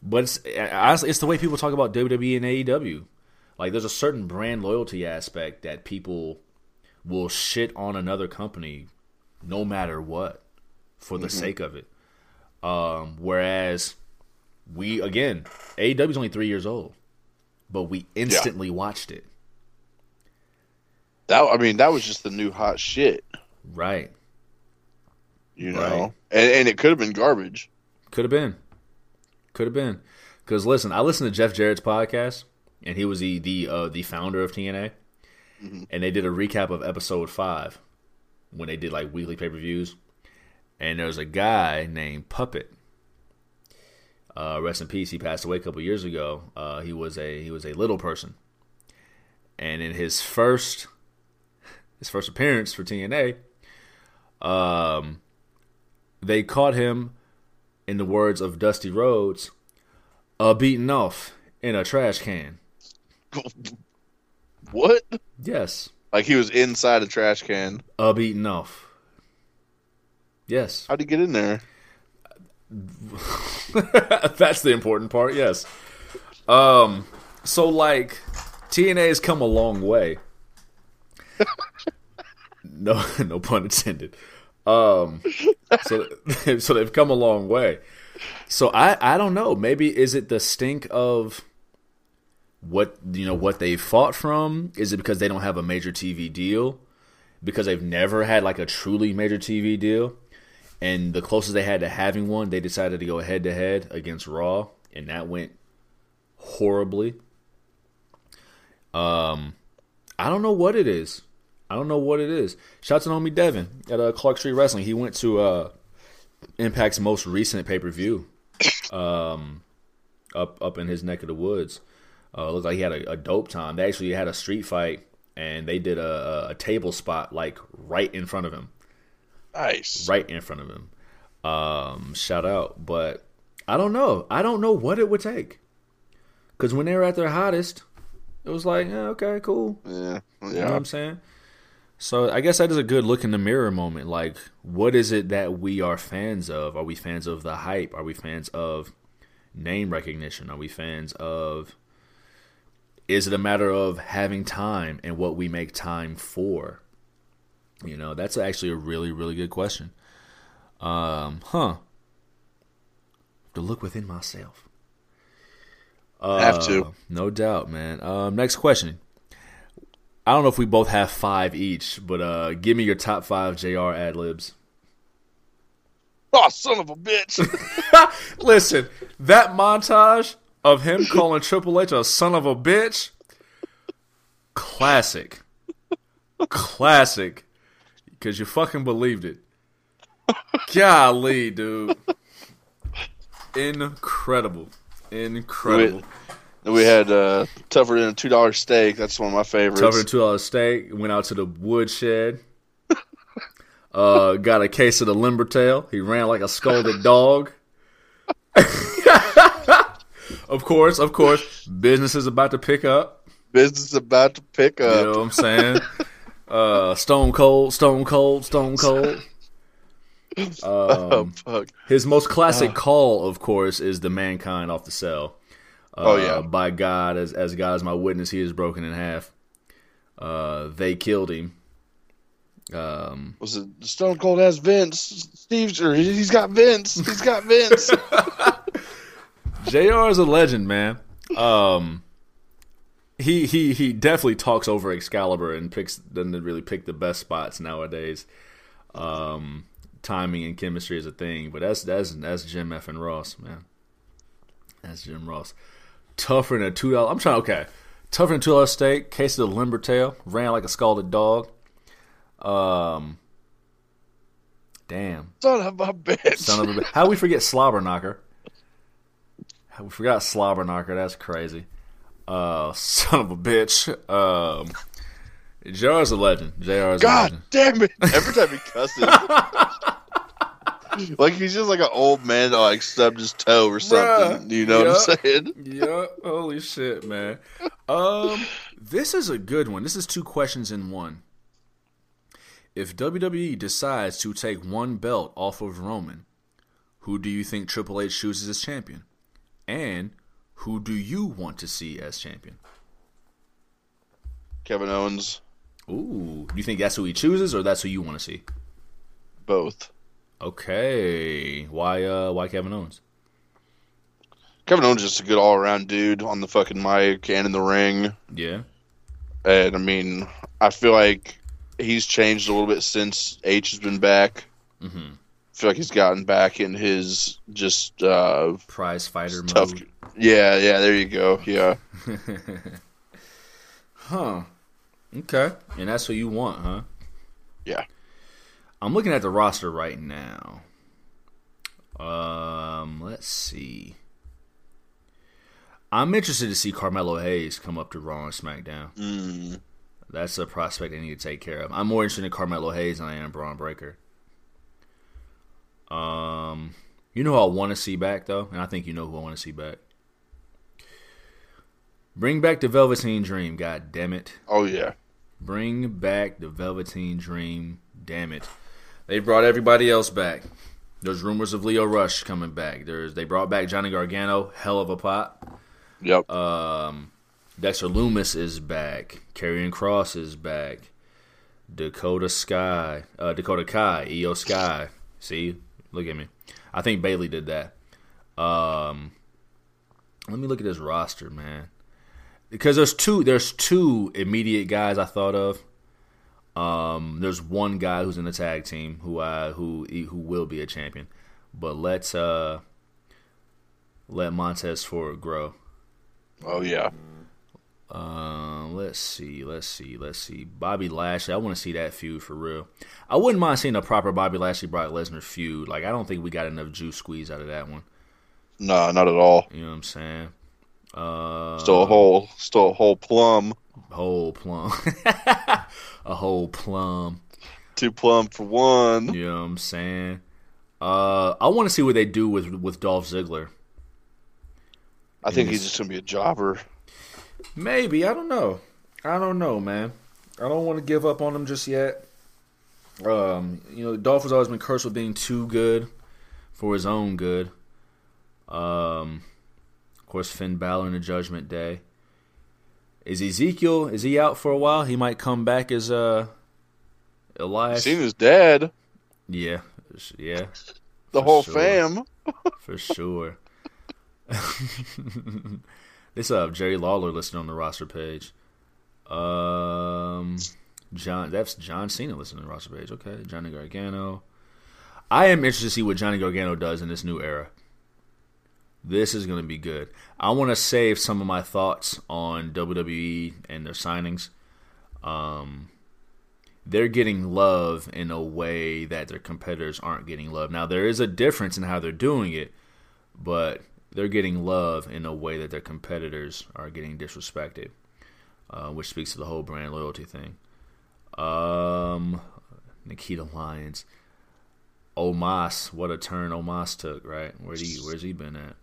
But it's the way people talk about WWE and AEW. There's a certain brand loyalty aspect that people will shit on another company no matter what for the sake of it. Whereas AEW's only 3 years old, but we instantly watched it. That was just the new hot shit. Right. You know? Right. And it could have been garbage. Could have been. Because, listen, I listened to Jeff Jarrett's podcast. and he was the founder of TNA. Mm-hmm. And they did a recap of episode 5 when they did like weekly pay-per-views. And there's a guy named Puppet. Rest in peace. He passed away a couple years ago. He was a little person. And in his first appearance for TNA, they caught him, in the words of Dusty Rhodes, beaten off in a trash can. What? Yes. Like he was inside a trash can. Beaten off. Yes. How'd he get in there? That's the important part, yes. So, like, TNA has come a long way. No pun intended. So they've come a long way. So I don't know. Maybe is it the stink of what they fought from? Is it because they don't have a major TV deal? Because they've never had like a truly major TV deal? And the closest they had to having one, they decided to go head-to-head against Raw, and that went horribly. I don't know what it is. Shout out to homie Devin at Clark Street Wrestling. He went to Impact's most recent pay-per-view up in his neck of the woods. Looked like he had a dope time. They actually had a street fight, and they did a table spot like right in front of him. Nice. Right in front of him. Shout out. But I don't know. I don't know what it would take. Because when they were at their hottest, it was like, yeah, okay, cool. Yeah. You know what I'm saying? So I guess that is a good look in the mirror moment. Like, what is it that we are fans of? Are we fans of the hype? Are we fans of name recognition? Are we fans of... Is it a matter of having time and what we make time for? You know, that's actually a really, really good question. To look within myself. Have to. No doubt, man. Next question. I don't know if we both have 5 each, but give me your top 5 JR ad-libs. Oh, son of a bitch. Listen, that montage of him calling Triple H a son of a bitch, classic. Classic. Because you fucking believed it. Golly, dude. Incredible. We had tougher than a $2 steak. That's one of my favorites. Tougher than $2 steak. Went out to the woodshed. Got a case of the limber tail. He ran like a scolded dog. Of course. Business is about to pick up. You know what I'm saying? Stone Cold. Fuck. His most classic call, of course, is the Mankind off the cell. By God, as God is my witness, he is broken in half. They killed him. Was it Stone Cold has Vince? He's got Vince. JR is a legend, man. He definitely talks over Excalibur and doesn't really pick the best spots nowadays. Timing and chemistry is a thing, but that's Jim effing Ross, man. That's Jim Ross. Tougher than a $2. Tougher than a $2 steak. Case of the limber tail. Ran like a scalded dog. Damn. Son of a bitch. How we forget Slobberknocker? We forgot Slobberknocker. That's crazy. Son of a bitch. JR's a legend. God damn it. Every time he cusses. Like he's just like an old man that like stubbed his toe or something. You know what I'm saying? Holy shit, man. This is a good one. This is 2 questions in one. If WWE decides to take one belt off of Roman, who do you think Triple H chooses as champion? And who do you want to see as champion? Kevin Owens. Ooh. You think that's who he chooses or that's who you want to see? Both. Okay. Why Kevin Owens? Kevin Owens is just a good all-around dude on the fucking mic and in the ring. Yeah. And, I mean, I feel like he's changed a little bit since H has been back. Mm-hmm. I feel like he's gotten back in his just prize fighter mode. Yeah, there you go. Yeah. Huh. Okay. And that's what you want, huh? Yeah. I'm looking at the roster right now. Let's see. I'm interested to see Carmelo Hayes come up to Raw and SmackDown. Mm. That's a prospect I need to take care of. I'm more interested in Carmelo Hayes than I am Braun Breaker. You know who I want to see back, though? And I think you know who I want to see back. Bring back the Velveteen Dream, god damn it. Oh, yeah. Bring back the Velveteen Dream, damn it. They brought everybody else back. There's rumors of Lio Rush coming back. They brought back Johnny Gargano, hell of a pop. Yep. Dexter Loomis is back. Karrion Kross is back. Dakota Kai, Io Sky. See? Look at me. I think Bayley did that. Let me look at this roster, man. Because there's two immediate guys I thought of. There's one guy who's in the tag team who will be a champion. But let's let Montez Ford grow. Oh yeah. Let's see. Bobby Lashley. I want to see that feud for real. I wouldn't mind seeing a proper Bobby Lashley Brock Lesnar feud. Like I don't think we got enough juice squeezed out of that one. No, not at all. You know what I'm saying? Still a whole plum. A whole plum. Two plum for one. You know what I'm saying? I want to see what they do with Dolph Ziggler. I think he's just gonna be a jobber. Maybe. I don't know, man. I don't want to give up on him just yet. Dolph has always been cursed with being too good for his own good. Of course, Finn Balor in the Judgment Day. Is he out for a while? He might come back as Elias. Cena's dead. Yeah. The whole fam. For sure. They still have Jerry Lawler listed on the roster page. That's John Cena listed on the roster page. Okay, Johnny Gargano. I am interested to see what Johnny Gargano does in this new era. This is going to be good. I want to save some of my thoughts on WWE and their signings. They're getting love in a way that their competitors aren't getting love. Now, there is a difference in how they're doing it, but they're getting love in a way that their competitors are getting disrespected, which speaks to the whole brand loyalty thing. Nikita Lyons. Omos, what a turn Omos took, right? Where's he been at?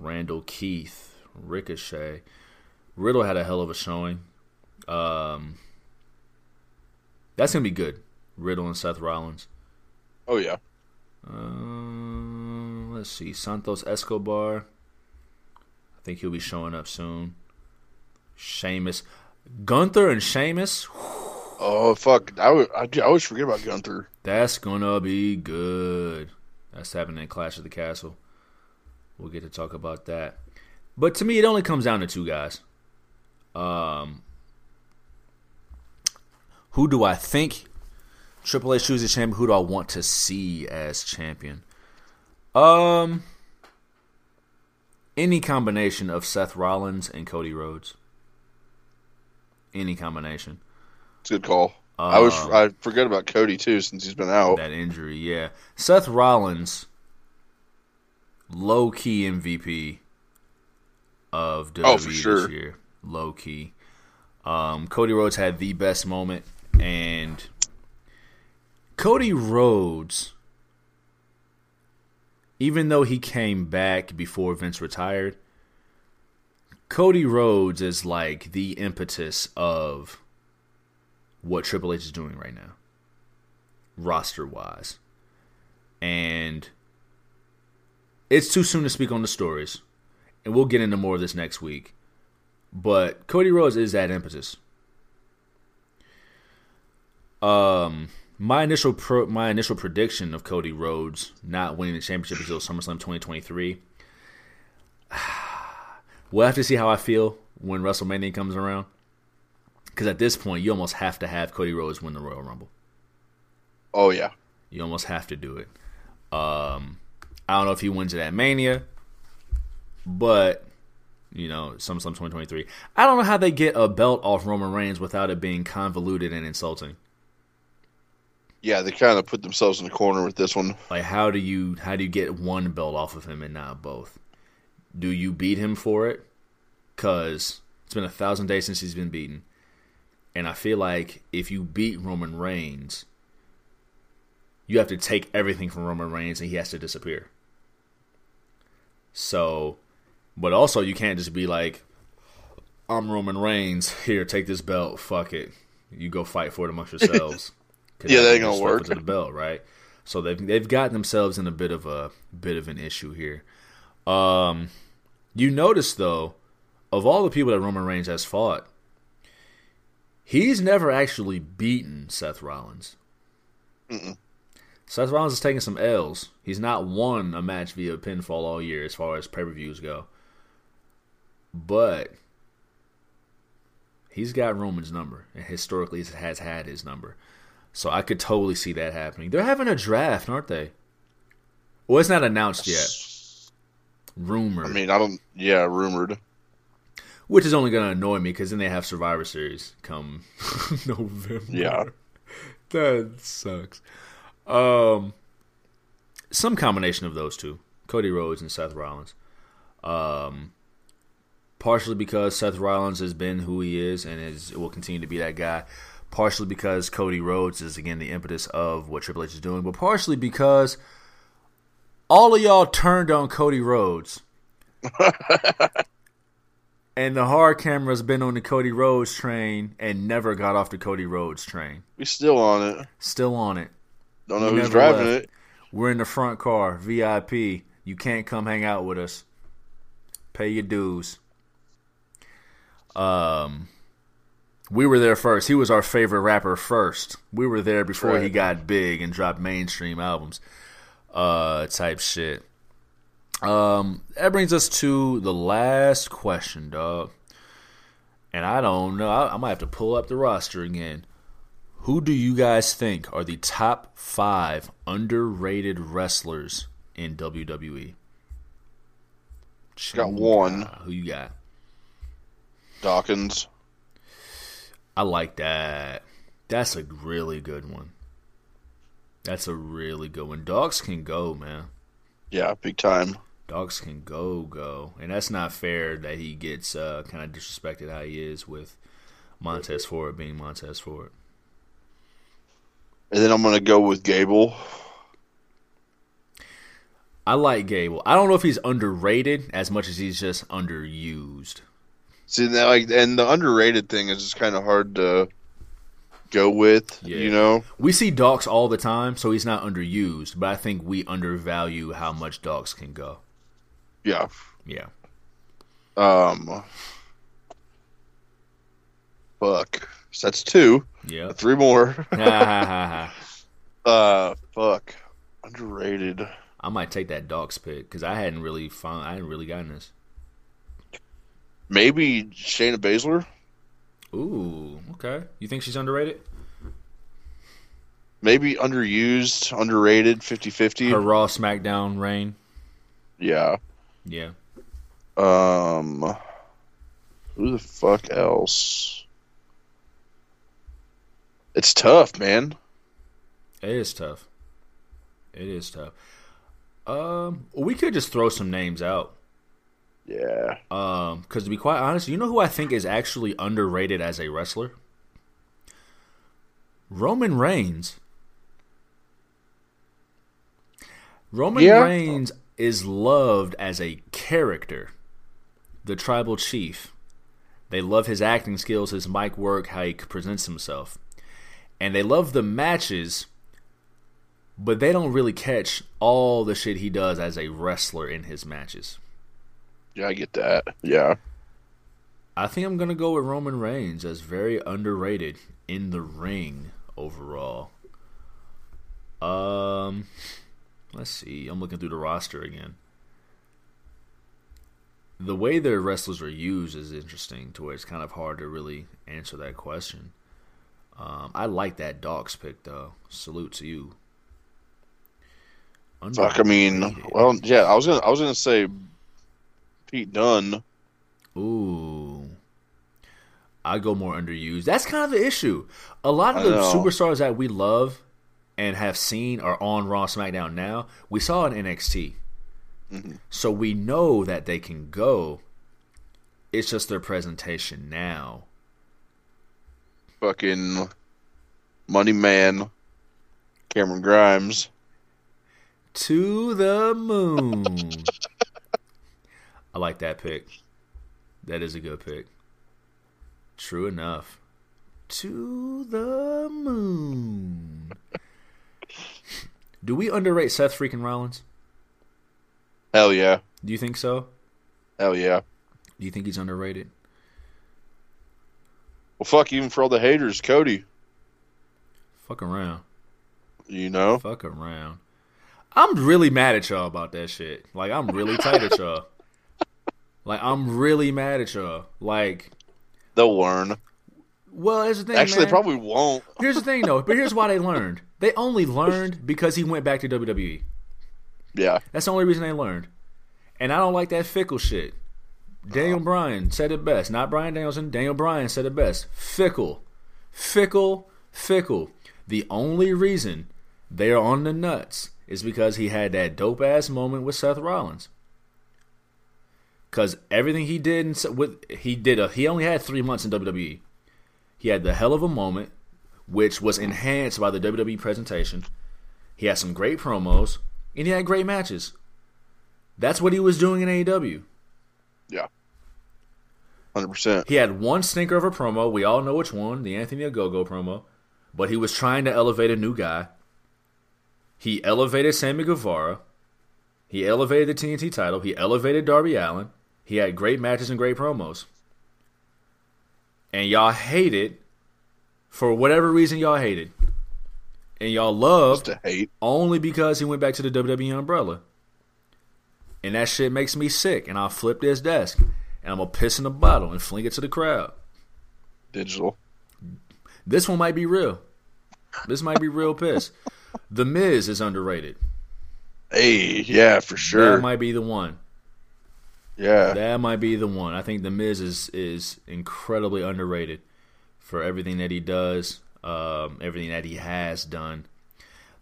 Randall Keith, Ricochet. Riddle had a hell of a showing. That's going to be good. Riddle and Seth Rollins. Oh, yeah. Let's see. Santos Escobar. I think he'll be showing up soon. Sheamus. Gunther and Sheamus. Oh, fuck. I always forget about Gunther. That's going to be good. That's happening in Clash of the Castle. We'll get to talk about that. But to me, it only comes down to two guys. Who do I think Triple H chooses champion? Who do I want to see as champion? Any combination of Seth Rollins and Cody Rhodes. Any combination. It's a good call. I forget about Cody, too, since he's been out. That injury, yeah. Seth Rollins, low-key MVP of WWE this year. Low-key. Cody Rhodes had the best moment, and Cody Rhodes, even though he came back before Vince retired, Cody Rhodes is like the impetus of what Triple H is doing right now, roster-wise. And it's too soon to speak on the stories, and we'll get into more of this next week. But Cody Rhodes is that impetus. My initial prediction of Cody Rhodes not winning the championship until SummerSlam 2023. We'll have to see how I feel when WrestleMania comes around. Because at this point, you almost have to have Cody Rhodes win the Royal Rumble. Oh, yeah. You almost have to do it. I don't know if he wins it at Mania, But, you know, SummerSlam 2023. I don't know how they get a belt off Roman Reigns without it being convoluted and insulting. Yeah, they kind of put themselves in the corner with this one. Like, how do you get one belt off of him and not both? Do you beat him for it? Because it's been 1,000 days since he's been beaten. And I feel like if you beat Roman Reigns, you have to take everything from Roman Reigns and he has to disappear. So, but also you can't just be like, I'm Roman Reigns, here, take this belt, fuck it. You go fight for it amongst yourselves. Yeah, that ain't gonna work. To the belt, right? So they've got themselves in a bit of an issue here. You notice though, of all the people that Roman Reigns has fought, he's never actually beaten Seth Rollins. Mm-mm. Seth Rollins is taking some L's. He's not won a match via pinfall all year as far as pay-per-views go. But he's got Roman's number, and historically has had his number. So I could totally see that happening. They're having a draft, aren't they? Well, it's not announced yet. Rumored. I mean, I don't... Yeah, rumored. Which is only going to annoy me, because then they have Survivor Series come November. Yeah. That sucks. Some combination of those two, Cody Rhodes and Seth Rollins. Partially because Seth Rollins has been who he is and will continue to be that guy. Partially because Cody Rhodes is, again, the impetus of what Triple H is doing. But partially because all of y'all turned on Cody Rhodes. And the hard camera's been on the Cody Rhodes train and never got off the Cody Rhodes train. We still on it. Still on it. Don't know who's driving it. We're in the front car, VIP. You can't come hang out with us. Pay your dues. We were there first. He was our favorite rapper first. We were there before he got big and dropped mainstream albums, type shit. That brings us to the last question, dog. And I don't know. I might have to pull up the roster again. Who do you guys think are the top 5 underrated wrestlers in WWE? Got one. Who you got? Dawkins. I like that. That's a really good one. Dogs can go, man. Yeah, big time. Dogs can go. And that's not fair that he gets kind of disrespected how he is with Montez Ford being Montez Ford. And then I'm going to go with Gable. I like Gable. I don't know if he's underrated as much as he's just underused. See, and the underrated thing is just kind of hard to go with, you know? We see Dox all the time, so he's not underused, but I think we undervalue how much Dox can go. Yeah. Yeah. Fuck. So that's 2. Yeah. 3 more. Fuck. Underrated. I might take that Dox pick because I hadn't really gotten this. Maybe Shayna Baszler. Ooh, okay. You think she's underrated? Maybe underused, underrated, 50-50. Her Raw SmackDown reign. Yeah. Yeah. Who the fuck else? It's tough, man. It is tough. We could just throw some names out. Yeah. Because to be quite honest, you know who I think is actually underrated as a wrestler? Roman Reigns. Reigns is loved as a character. The tribal chief. They love his acting skills, his mic work, how he presents himself. And they love the matches, but they don't really catch all the shit he does as a wrestler in his matches. Yeah, I get that. Yeah. I think I'm going to go with Roman Reigns as very underrated in the ring overall. Let's see. I'm looking through the roster again. The way their wrestlers are used is interesting to where it's kind of hard to really answer that question. I like that Dogs pick, though. Salute to you. Fuck, I mean, well, yeah, I was gonna say Pete Dunne. Ooh. I go more underused. That's kind of the issue. A lot of the superstars that we love and have seen are on Raw, SmackDown now. We saw in NXT. Mm-hmm. So we know that they can go. It's just their presentation now. Fucking Money Man, Cameron Grimes. To the moon. I like that pick. That is a good pick. True enough. To the moon. Do we underrate Seth freaking Rollins? Hell yeah. Do you think so? Hell yeah. Do you think he's underrated? Well, fuck, even for all the haters, Cody. Fuck around. You know? Fuck around. I'm really mad at y'all about that shit. Like, I'm really tight at y'all. Like, I'm really mad at y'all. Like... They'll learn. Well, here's the thing, actually, man. They probably won't. Here's the thing, though. But here's why they learned. They only learned because he went back to WWE. Yeah. That's the only reason they learned. And I don't like that fickle shit. Daniel Bryan said it best. Not Bryan Danielson. Daniel Bryan said it best. Fickle. Fickle. Fickle. The only reason they are on the nuts is because he had that dope-ass moment with Seth Rollins. Because everything he did, he only had 3 months in WWE. He had the hell of a moment, which was enhanced by the WWE presentation. He had some great promos, and he had great matches. That's what he was doing in AEW. Yeah. 100%. He had one stinker of a promo. We all know which one, the Anthony Ogogo promo. But he was trying to elevate a new guy. He elevated Sammy Guevara. He elevated the TNT title. He elevated Darby Allin. He had great matches and great promos. And y'all hated, for whatever reason y'all hated. And y'all loved to hate only because he went back to the WWE umbrella. And that shit makes me sick. And I'll flip this desk. And I'm going to piss in a bottle and fling it to the crowd. Digital. This one might be real. This might be real piss. The Miz is underrated. Hey, yeah, for sure. That might be the one. Yeah. That might be the one. I think The Miz is incredibly underrated for everything that he does, everything that he has done.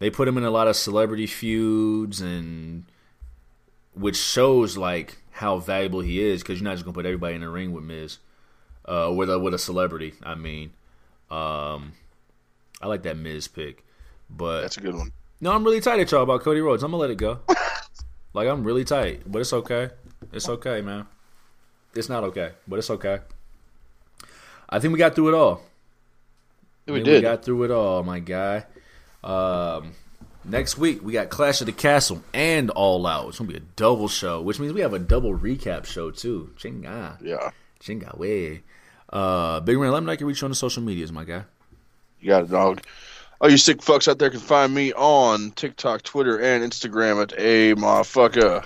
They put him in a lot of celebrity feuds, and which shows like how valuable he is, because you're not just going to put everybody in a ring with Miz, with a celebrity, I mean. I like that Miz pick. But that's a good one. No, I'm really tight at y'all about Cody Rhodes. I'm going to let it go. Like, I'm really tight, but it's okay. It's okay, man. It's not okay, but it's okay. I think we got through it all. We got through it all, my guy. Next week, we got Clash of the Castle and All Out. It's going to be a double show, which means we have a double recap show, too. Chinga. Yeah. Chinga, way. Big Red, let me know you can reach you on the social medias, my guy. You got it, dog. All you sick fucks out there can find me on TikTok, Twitter, and Instagram at @A_MAAFFHUCKA.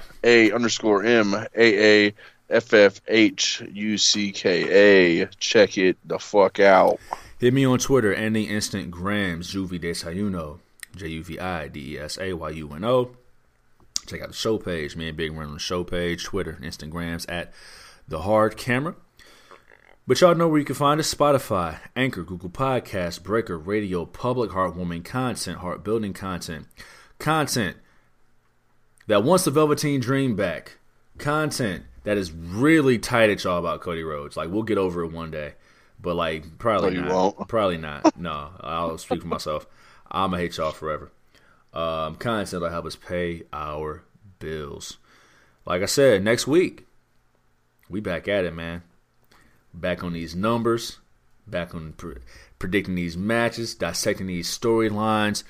Check it the fuck out. Hit me on Twitter and the instant grams, Juvie Desayuno, JUVIDESAYUNO. Check out the show page, me and Big Ren on the show page, Twitter, and Instagrams at The Hard Camera. But y'all know where you can find us: Spotify, Anchor, Google Podcasts, Breaker, Radio, Public, heartwarming content, heart-building content, content that wants the Velveteen Dream back, content that is really tight at y'all about Cody Rhodes. Like, we'll get over it one day, but, like, probably not. Won't. Probably not. No, I'll speak for myself. I'm going to hate y'all forever. Content that'll help us pay our bills. Like I said, next week, we back at it, man. Back on these numbers, back on predicting these matches, dissecting these storylines.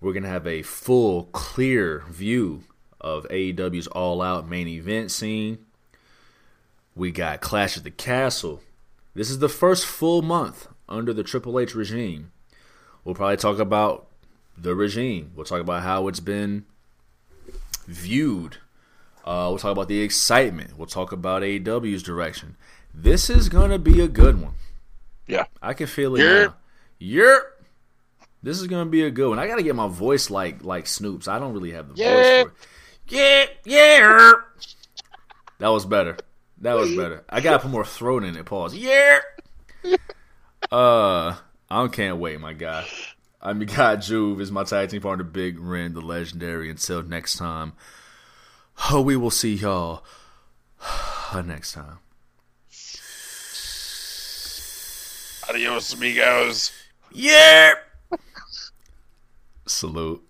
We're going to have a full, clear view of AEW's all-out main event scene. We got Clash of the Castle. This is the first full month under the Triple H regime. We'll probably talk about the regime. We'll talk about how it's been viewed. We'll talk about the excitement. We'll talk about AEW's direction. This is going to be a good one. Yeah. I can feel it now. Yerp. This is going to be a good one. I got to get my voice like Snoop's. I don't really have the voice for it. Yeah. That was better. That was better. I gotta put more throat in it. Pause. Yeah. I can't wait, my guy. I'm your guy, Juve. Is my tag team partner, Big Ren, the legendary. Until next time, we will see y'all next time. Adios, amigos. Yeah. Salute.